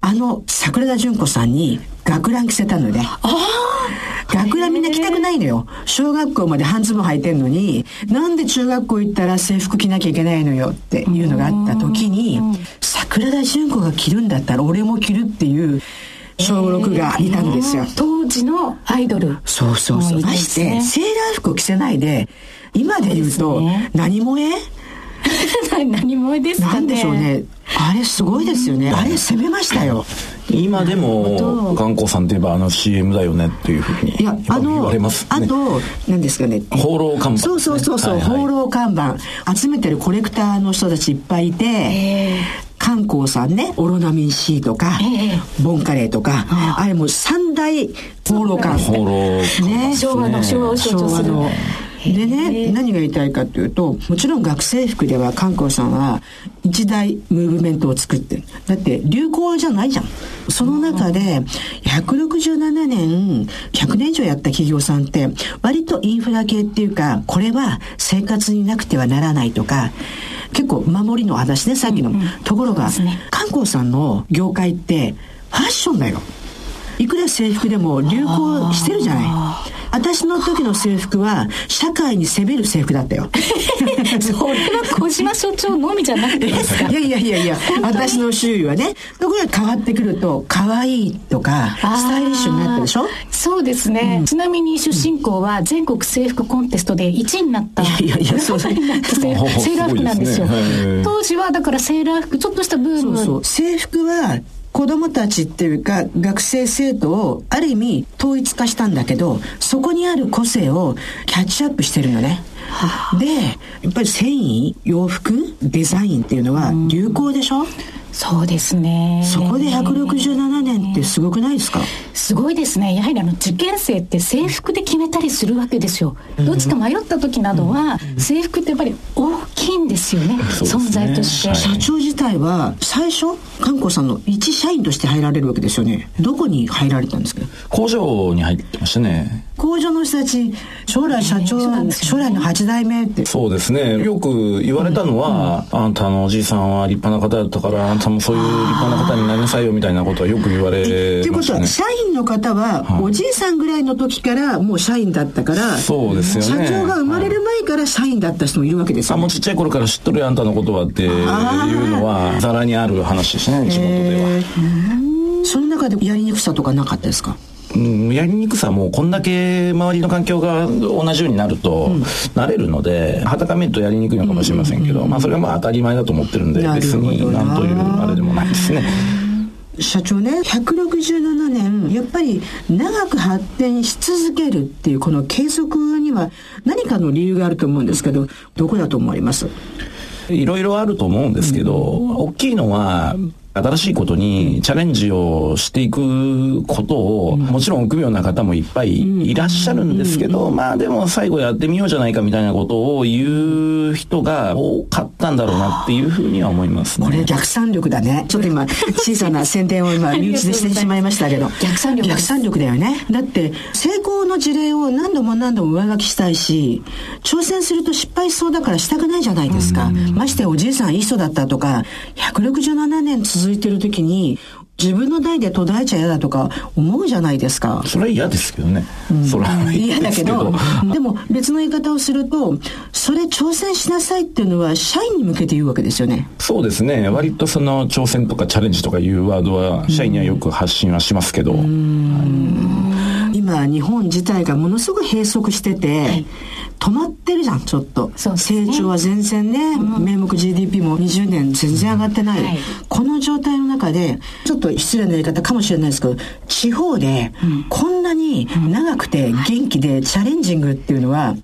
あの桜田淳子さんに学ラン着せたのね。ああ学ランみんな着たくないのよ。小学校まで半ズボン履いてんのになんで中学校行ったら制服着なきゃいけないのよっていうのがあった時に桜田淳子が着るんだったら俺も着るっていう小ろくがいたんですよ。当時のアイドルそうそうそうましてセーラー服を着せないで今で言うと何萌え何萌えですかね。なんでしょうねあれすごいですよね。あれ攻めましたよ。今でも頑固さんといえばあの シーエム だよねっていうふうに言われますね。 あ, あと何ですかね放浪看板、ね、そうそうそうそう、はいはい、放浪看板集めてるコレクターの人たちいっぱいいて観光さんねオロナミン C とか、えー、ボンカレーとか、はあ、あれも三大放浪看板、ね、昭和の昭和を象徴するでね何が言いたいかというともちろん学生服では韓国さんは一大ムーブメントを作ってる。だって流行じゃないじゃん。その中でひゃくろくじゅうななねんひゃくねん以上やった企業さんって割とインフラ系っていうかこれは生活になくてはならないとか結構守りの話ねさっきの、うんうん、ところが韓国さんの業界ってファッションだよ。いくら制服でも流行してるじゃない。私の時の制服は社会に責める制服だったよそれは小島所長のみじゃなくてですかいやいやいやいや私の周囲はねところが変わってくると可愛いとかスタイリッシュになったでしょ。そうですね、うん、ちなみに出身校は全国制服コンテストでいちいになったいやいやいやそうセーラー服なんですよす、ね、当時はだからセーラー服ちょっとしたブームそうそう制服は子供たちっていうか学生生徒をある意味統一化したんだけどそこにある個性をキャッチアップしてるのね。でやっぱり繊維洋服デザインっていうのは流行でしょ、うんそうですね。そこでひゃくろくじゅうななねんってすごくないですか？すごいですね。やはりあの受験生って制服で決めたりするわけですよ。どっちか迷った時などは制服ってやっぱり大きいんですよね、うん、存在として、はい、社長自体は最初韓国さんの一社員として入られるわけですよね。どこに入られたんですか？工場に入ってましたね。工場の人たち将来社長、えーね、将来のはちだいめってそうですねよく言われたのは、うんうん、あんたのおじいさんは立派な方だったからあんたもそういう立派な方になりなさいよみたいなことはよく言われましたね。っていうことは社員の方はおじいさんぐらいの時からもう社員だったから、はい、そうですよね。社長が生まれる前から社員だった人もいるわけですよ、ね、あもうちっちゃい頃から知っとるよあんたのことはっていうのはざらにある話ですね地元では、えーその中でやりにくさとかなかったですか？うん、やりにくさもこんだけ周りの環境が同じようになると慣れるので、はたから見るとやりにくいのかもしれませんけど、まあ、それはまあ当たり前だと思ってるんで、別になんというあれでもないですね。社長ね、ひゃくろくじゅうななねんやっぱり長く発展し続けるっていうこの継続には何かの理由があると思うんですけど、どこだと思います？いろいろあると思うんですけど、うん、大きいのは新しいことにチャレンジをしていくことを、うん、もちろん臆病な方もいっぱいいらっしゃるんですけど、うん、まあでも最後やってみようじゃないかみたいなことを言う人が多かったんだろうなっていうふうには思いますね。これ逆算力だね。ちょっと今小さな宣伝を今身内でしてしまいましたけど逆算力、逆算力だよね。だって成功の事例を何度も何度も上書きしたいし、挑戦すると失敗しそうだからしたくないじゃないですか、うん、ましておじいさんいい人だったとか、ひゃくろくじゅうななねん続続いてる時に自分の代で途絶えちゃ嫌だとか思うじゃないですか。それは嫌ですけどね、うん、それは嫌だけどでも別の言い方をすると、それ挑戦しなさいっていうのは社員に向けて言うわけですよね。そうですね、割とその挑戦とかチャレンジとかいうワードは社員にはよく発信はしますけど、うーん、はい、今日本自体がものすごく閉塞してて、はい、止まってるじゃん、ちょっと、ね、成長は全然ね、うん、名目 ジーディーピー もにじゅうねん全然上がってない、うん、はい、この状態の中でちょっと失礼な言い方かもしれないですけど、地方でこんなに長くて元気でチャレンジングっていうのは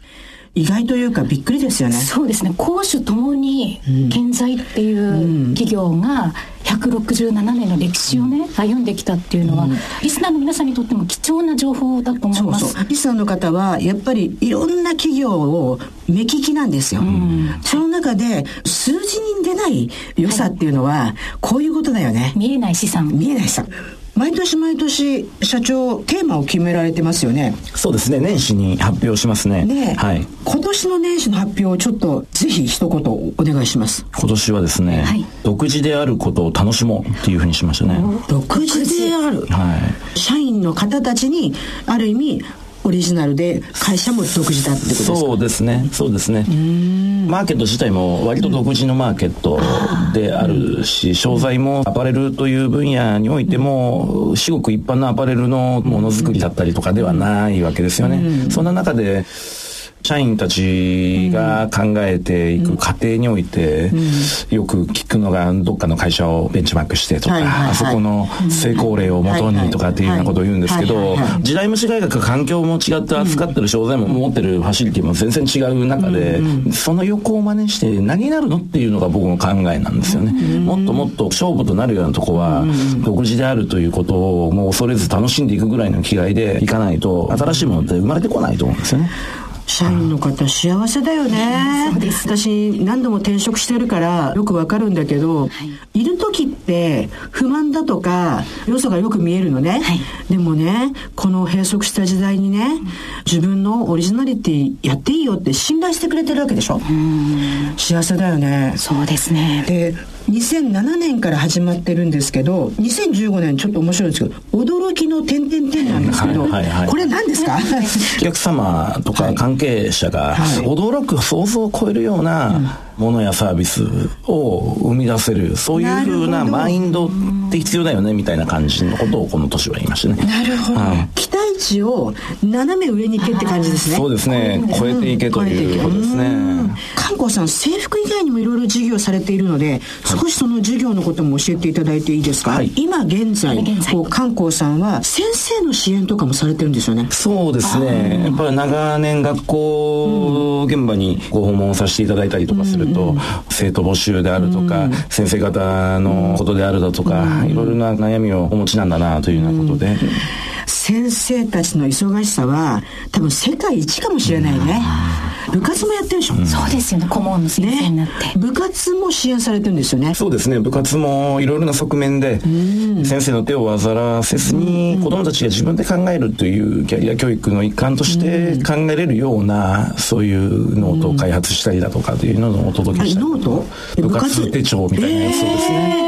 意外というかびっくりですよね。そうですね、公私ともに健在っていう企業がひゃくろくじゅうななねんの歴史をね歩んできたっていうのは、リスナーの皆さんにとっても貴重な情報だと思います。そうそう、リスナーの方はやっぱりいろんな企業を目利きなんですよ、うん、その中で数字に出ない良さっていうのはこういうことだよね、はい、見えない資産、見えない資産。毎年毎年社長テーマを決められてますよね。そうですね、年始に発表しますね。ね、はい、今年の年始の発表をちょっとぜひ一言お願いします。今年はですね、はい、独自であることを楽しもうっていうふうにしましたね。独自である、はい、社員の方たちにある意味オリジナルで、会社も独自だってことですか？そうですね、そうですね。うーん、マーケット自体も割と独自のマーケットであるし、うん、商材もアパレルという分野においても、うん、至極一般のアパレルのものづくりだったりとかではないわけですよね、うん、そんな中で社員たちが考えていく過程において、よく聞くのが、どっかの会社をベンチマークしてとか、あそこの成功例を元にとかっていうようなことを言うんですけど、時代も違いが環境も違って扱ってる商材も持ってるファシリティも全然違う中で、その横を真似して何になるのっていうのが僕の考えなんですよね。もっともっと勝負となるようなとこは、独自であるということをもう恐れず楽しんでいくぐらいの気概でいかないと、新しいものって生まれてこないと思うんですよね。社員の方幸せだよね。そうです。私何度も転職してるからよくわかるんだけど、はい、いる時って不満だとか良さがよく見えるのね、はい、でもね、この閉塞した時代にね、うん、自分のオリジナリティやっていいよって信頼してくれてるわけでしょ。うん、幸せだよね。そうですね。で、にせんななねんから始まってるんですけど、にせんじゅうごねんちょっと面白いんですけど、驚きの点々点なんですけど、はいはいはい、これ何ですか？お客様とか関係者が驚く、想像を超えるようなものやサービスを生み出せる、そういうふうなマインドって必要だよねみたいな感じのことをこの年は言いましたね。なるほど、はい、期待値を斜め上にいけって感じですね。そうですね、超えていけということですね。韓国さん、制服以外にもいろいろ事業されているので、少しその授業のことも教えていただいていいですか？はい、今現在、韓光さんは先生の支援とかもされてるんですよね。そうですね、やっぱり長年学校現場にご訪問させていただいたりとかすると、うん、生徒募集であるとか、うん、先生方のことであるだとか、うん、いろいろな悩みをお持ちなんだなというようなことで、うん、先生たちの忙しさは多分世界一かもしれないね、うん、部活もやってるでしょ、うん、そうですよね、顧問の先生になって、ね、部活も支援されてるんですよね。そうですね、部活もいろいろな側面で先生の手を煩わせずに子どもたちが自分で考えるというキャリア教育の一環として考えれるような、そういうノートを開発したりだとかというのをお届けしたり、ノート、部活手帳みたいなやつですね、えー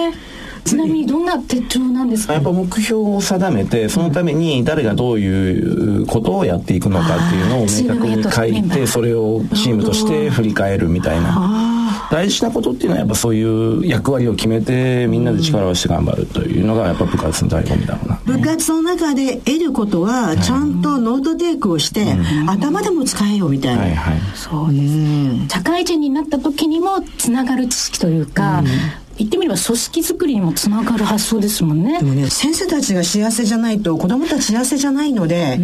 ちなみにどんな手帳なんですか？やっぱ目標を定めて、そのために誰がどういうことをやっていくのかっていうのを明確に書いて、それをチームとして振り返るみたいな。大事なことっていうのはやっぱそういう役割を決めてみんなで力をして頑張るというのがやっぱ部活の醍醐味だろうな。部活の中で得ることはちゃんとノートテイクをして、うん、頭でも使えようみたいな、はいはい、そうです、うん、社会人になった時にもつながる知識というか、うん、言ってみれば組織作りにもつながる発想ですもんね。でもね、先生たちが幸せじゃないと子供たち幸せじゃないので、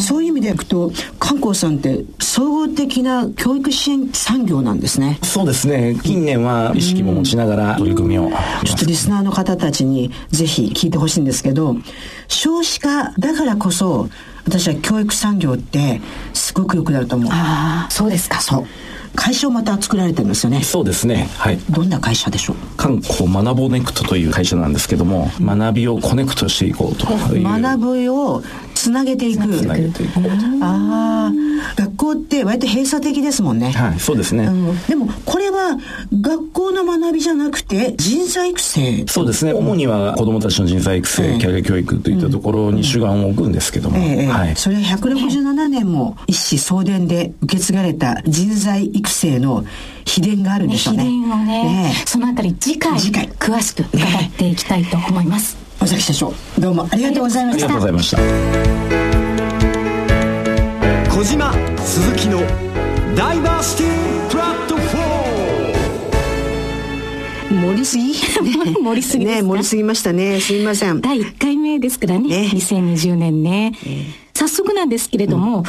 そういう意味でいくと韓国さんって総合的な教育支援産業なんですね。そうですね、近年は意識も持ちながら取り組みを、ちょっとリスナーの方たちにぜひ聞いてほしいんですけど、少子化だからこそ私は教育産業ってすごく良くなると思う。ああ、そうですか。そう、会社をまた作られてるんですよね。そうですね、はい。どんな会社でしょう。韓国学ぼネクトという会社なんですけども、学びをコネクトしていこうという、学びをつなげていく、つなげていこうと。ああ、学校って割と閉鎖的ですもんね。はい、そうですね、うん、でもこれは学校の学びじゃなくて人材育成。そうですね、主には子どもたちの人材育成、うん、キャリア教育といったところに主眼を置くんですけども、うんうん、はい、それはひゃくろくじゅうななねんも一子相伝で受け継がれた人材育成育成の秘伝があるんでしょうね。秘伝をね、えー、そのあたり次回、次回詳しく伺っていきたいと思います。尾崎社長、どうもありがとうございました。ありがとうございました。小島鈴木のダイバーシティプラットフォーム。盛りすぎ？盛りすぎですか？ね、盛りすぎましたね。すみません。だいいっかいめですからね。ね、にせんにじゅうねんね。ね、早速なんですけれども。うん、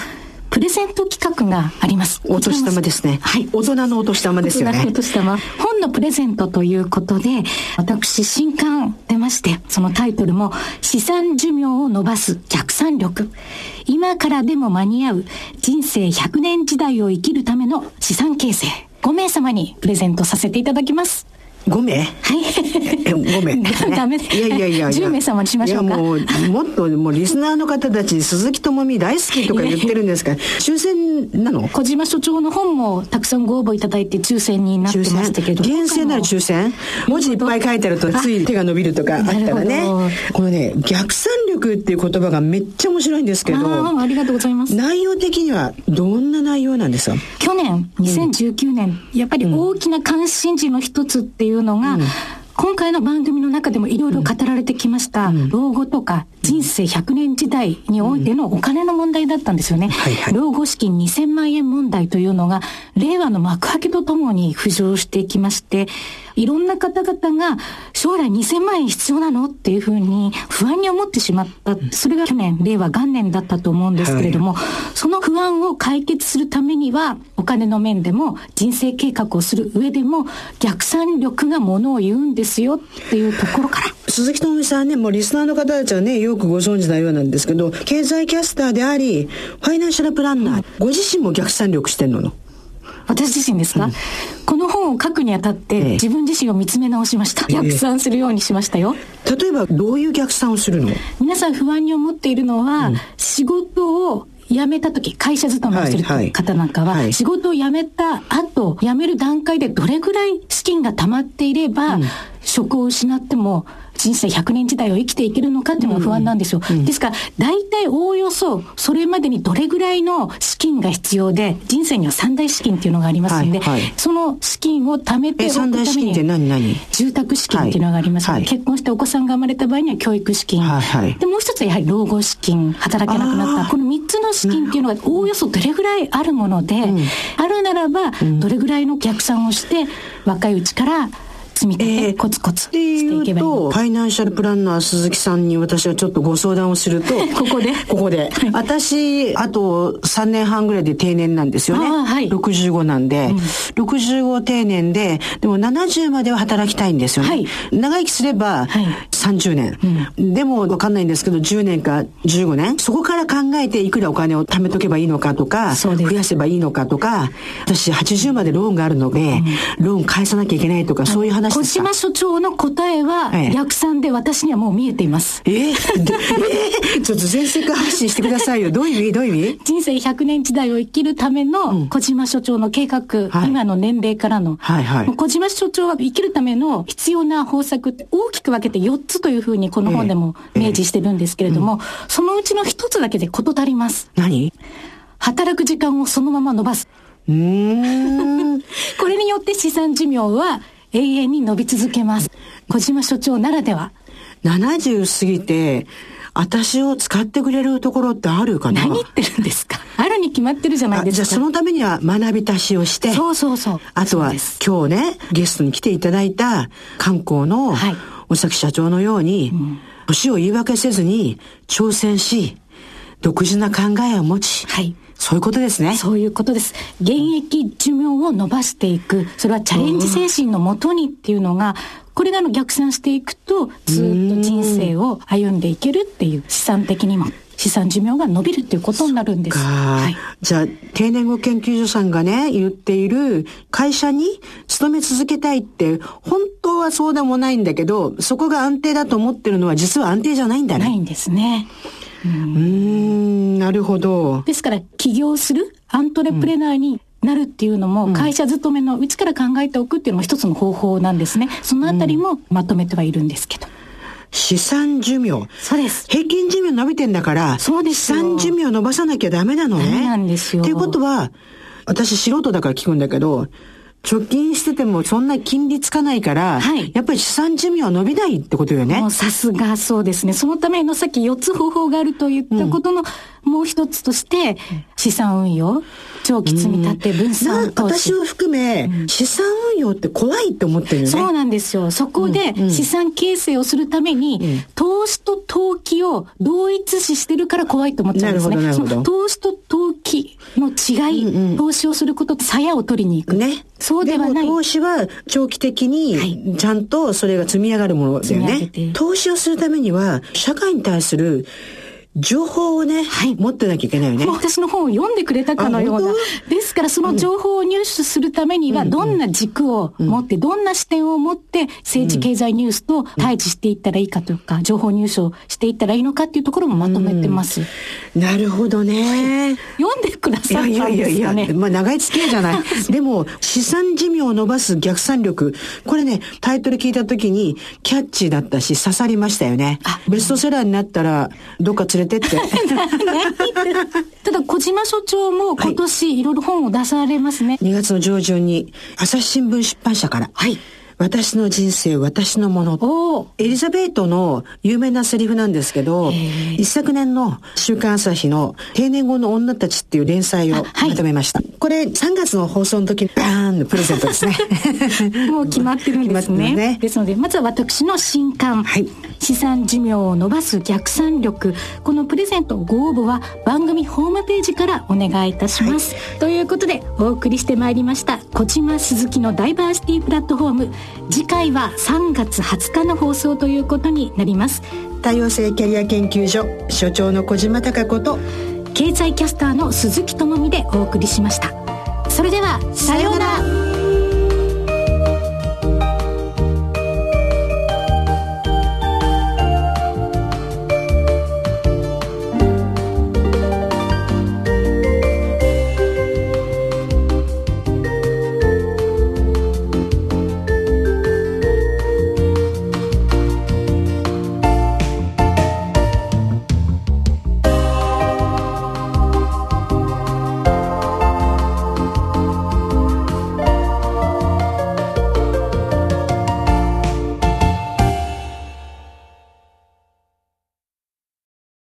プレゼント企画があります。お年玉ですね。はい、大人のお年玉ですよね。大人のお年玉、本のプレゼントということで、私新刊出まして、そのタイトルも資産寿命を伸ばす逆算力、今からでも間に合う人生ひゃくねん時代を生きるための資産形成、ごめいさまにプレゼントさせていただきます。ごめい？はい。ごめい。ダメです。いやいやいや。じゅうめいさまにしましょうか。いや、もう、もっと、もうリスナーの方たち、鈴木智美大好きとか言ってるんですから、抽選なの？小島所長の本もたくさんご応募いただいて抽選になってましたけど。厳正なる抽選？文字いっぱい書いてあるとつい手が伸びるとかあったらね。このね、逆算力っていう言葉がめっちゃ面白いんですけど。あ、ありがとうございます。内容的にはどんな内容なんですか？去年、にせんじゅうきゅうねん、うん、やっぱり大きな関心事の一つっていうというのが、うん、今回の番組の中でもいろいろ語られてきました、うん、老後とか人生ひゃくねん時代においてのお金の問題だったんですよね、うん、はいはい、老後資金にせんまんえん問題というのが令和の幕開けとともに浮上してきまして、いろんな方々が将来にせんまんえん必要なのっていうふうに不安に思ってしまった。それが去年令和元年だったと思うんですけれども、はい、その不安を解決するためにはお金の面でも人生計画をする上でも逆算力がものを言うんですよっていうところから、鈴木智美さんね、もうリスナーの方たちはね、よくご存知なようなんですけど、経済キャスターでありファイナンシャルプランナー、うん、ご自身も逆算力してんのの？私自身ですか、うん、この本を書くにあたって、ええ、自分自身を見つめ直しました。逆算するようにしましたよ、ええ、例えばどういう逆算をするの？皆さん不安に思っているのは、うん、仕事を辞めた時、会社勤めをしてる方なんかは、はいはい、仕事を辞めた後、辞める段階でどれぐらい資金が溜まっていれば、うん、職を失っても人生ひゃくねん時代を生きていけるのかっていうのが不安なんですよ、うんうん、ですから大体おおよそそれまでにどれぐらいの資金が必要で、人生には三大資金っていうのがありますので、はいはい、その資金を貯めておくために、三大資金って何何？住宅資金っていうのがありますので、はい、結婚してお子さんが生まれた場合には教育資金、はいはい、でもう一つはやはり老後資金、働けなくなったこのみっつの資金っていうのがおおよそどれぐらいあるもので、うん、あるならばどれぐらいの逆算をして若いうちから積み立てコツコツしていけばいいの、えー、っていうと、ファイナンシャルプランナー鈴木さんに私はちょっとご相談をするとここでここで私あとさんねんはんぐらいで定年なんですよね、はい、ろくじゅうごなんで、うん、ろくじゅうご定年で、でもななじゅうまでは働きたいんですよね、はい、長生きすればさんじゅうねん、はい、うん、でも分かんないんですけどじゅうねんかじゅうごねん、そこから考えていくらお金を貯めとけばいいのかとか、増やせばいいのかとか、私はちじゅうまでローンがあるので、うん、ローン返さなきゃいけないとか、そういう話、小島所長の答えは逆算で私にはもう見えています。ええええ、ちょっと全世界発信してくださいよ。どういう意味？どういう意味？人生ひゃくねん時代を生きるための小島所長の計画、うん、はい、今の年齢からの、はいはい、小島所長は生きるための必要な方策って大きく分けてよっつというふうにこの本でも明示してるんですけれども、ええええ、うん、そのうちのひとつだけで事足ります。何？働く時間をそのまま伸ばす。うーんこれによって資産寿命は永遠に伸び続けます。小島所長ならでは。ななじゅう過ぎて私を使ってくれるところってあるかな。何言ってるんですか。あるに決まってるじゃないですか。じゃあそのためには学び足しをして、そうそうそう。あとは今日ねゲストに来ていただいた観光の尾崎社長のように、うん、年を言い訳せずに挑戦し、独自な考えを持ち、はい、そういうことですね。そういうことです。現役寿命を伸ばしていく、それはチャレンジ精神のもとにっていうのが、これがの逆算していくと、ずっと人生を歩んでいけるっていう、資産的にも資産寿命が伸びるっていうことになるんです。はい、じゃあ定年後研究所さんがね言っている会社に勤め続けたいって本当はそうでもないんだけど、そこが安定だと思ってるのは実は安定じゃないんだね。ないんですね。うーん、なるほど。ですから起業するアントレプレナーに、うん、なるっていうのも会社勤めのうちから考えておくっていうのも一つの方法なんですね。そのあたりもまとめてはいるんですけど、うん、資産寿命、そうです。平均寿命伸びてんだから、そうですよ、資産寿命伸ばさなきゃダメなのね。ダメなんですよ。ということは、私素人だから聞くんだけど、貯金しててもそんな金利つかないから、はい、やっぱり資産寿命は伸びないってことよね。もうさすがそうですね。そのためのさっきよっつ方法があると言ったことの、うん、もう一つとして、うん、資産運用、長期積み立て、分散投資。私を含め、うん、資産運用って怖いって思ってるよね。そうなんですよ。そこで資産形成をするために、うんうん、投資と投機を同一視してるから怖いと思っちゃうんですね。なるほど、なるほど。投資と投機の違い、うんうん、投資をすることと鞘を取りに行くね。そうではない。でも投資は長期的にちゃんとそれが積み上がるものだよね。はい、投資をするためには社会に対する情報をね、はい、持ってなきゃいけないよね。もう私の本を読んでくれたかのような。ですからその情報を入手するためには、どんな軸を持って、うんうん、どんな視点を持って政治経済ニュースと対峙していったらいいかというか、情報入手をしていったらいいのかっていうところもまとめてます。うん、なるほどね。読んでください。いやいやいや、まあ長い付き合いじゃない。でも資産寿命を伸ばす逆算力、これねタイトル聞いた時にキャッチーだったし刺さりましたよね。ベストセラーになったらどっか連れてってただ小島所長も今年いろいろ本を出されますね。はい、にがつの上旬に朝日新聞出版社から、はい、私の人生私のもの、エリザベートの有名なセリフなんですけど、一昨年の週刊朝日の定年後の女たちっていう連載をまとめました。はい、これさんがつの放送の時にバーンのプレゼントですねもう決まってるんですね。ね、ですのでまずは私の新刊、はい、資産寿命を伸ばす逆算力、このプレゼントご応募は番組ホームページからお願いいたします。はい、ということでお送りしてまいりました小島鈴木のダイバーシティプラットフォーム、次回はさんがつはつかの放送ということになります。多様性キャリア研究所所長の小島貴子と経済キャスターの鈴木智美でお送りしました。それではさようなら。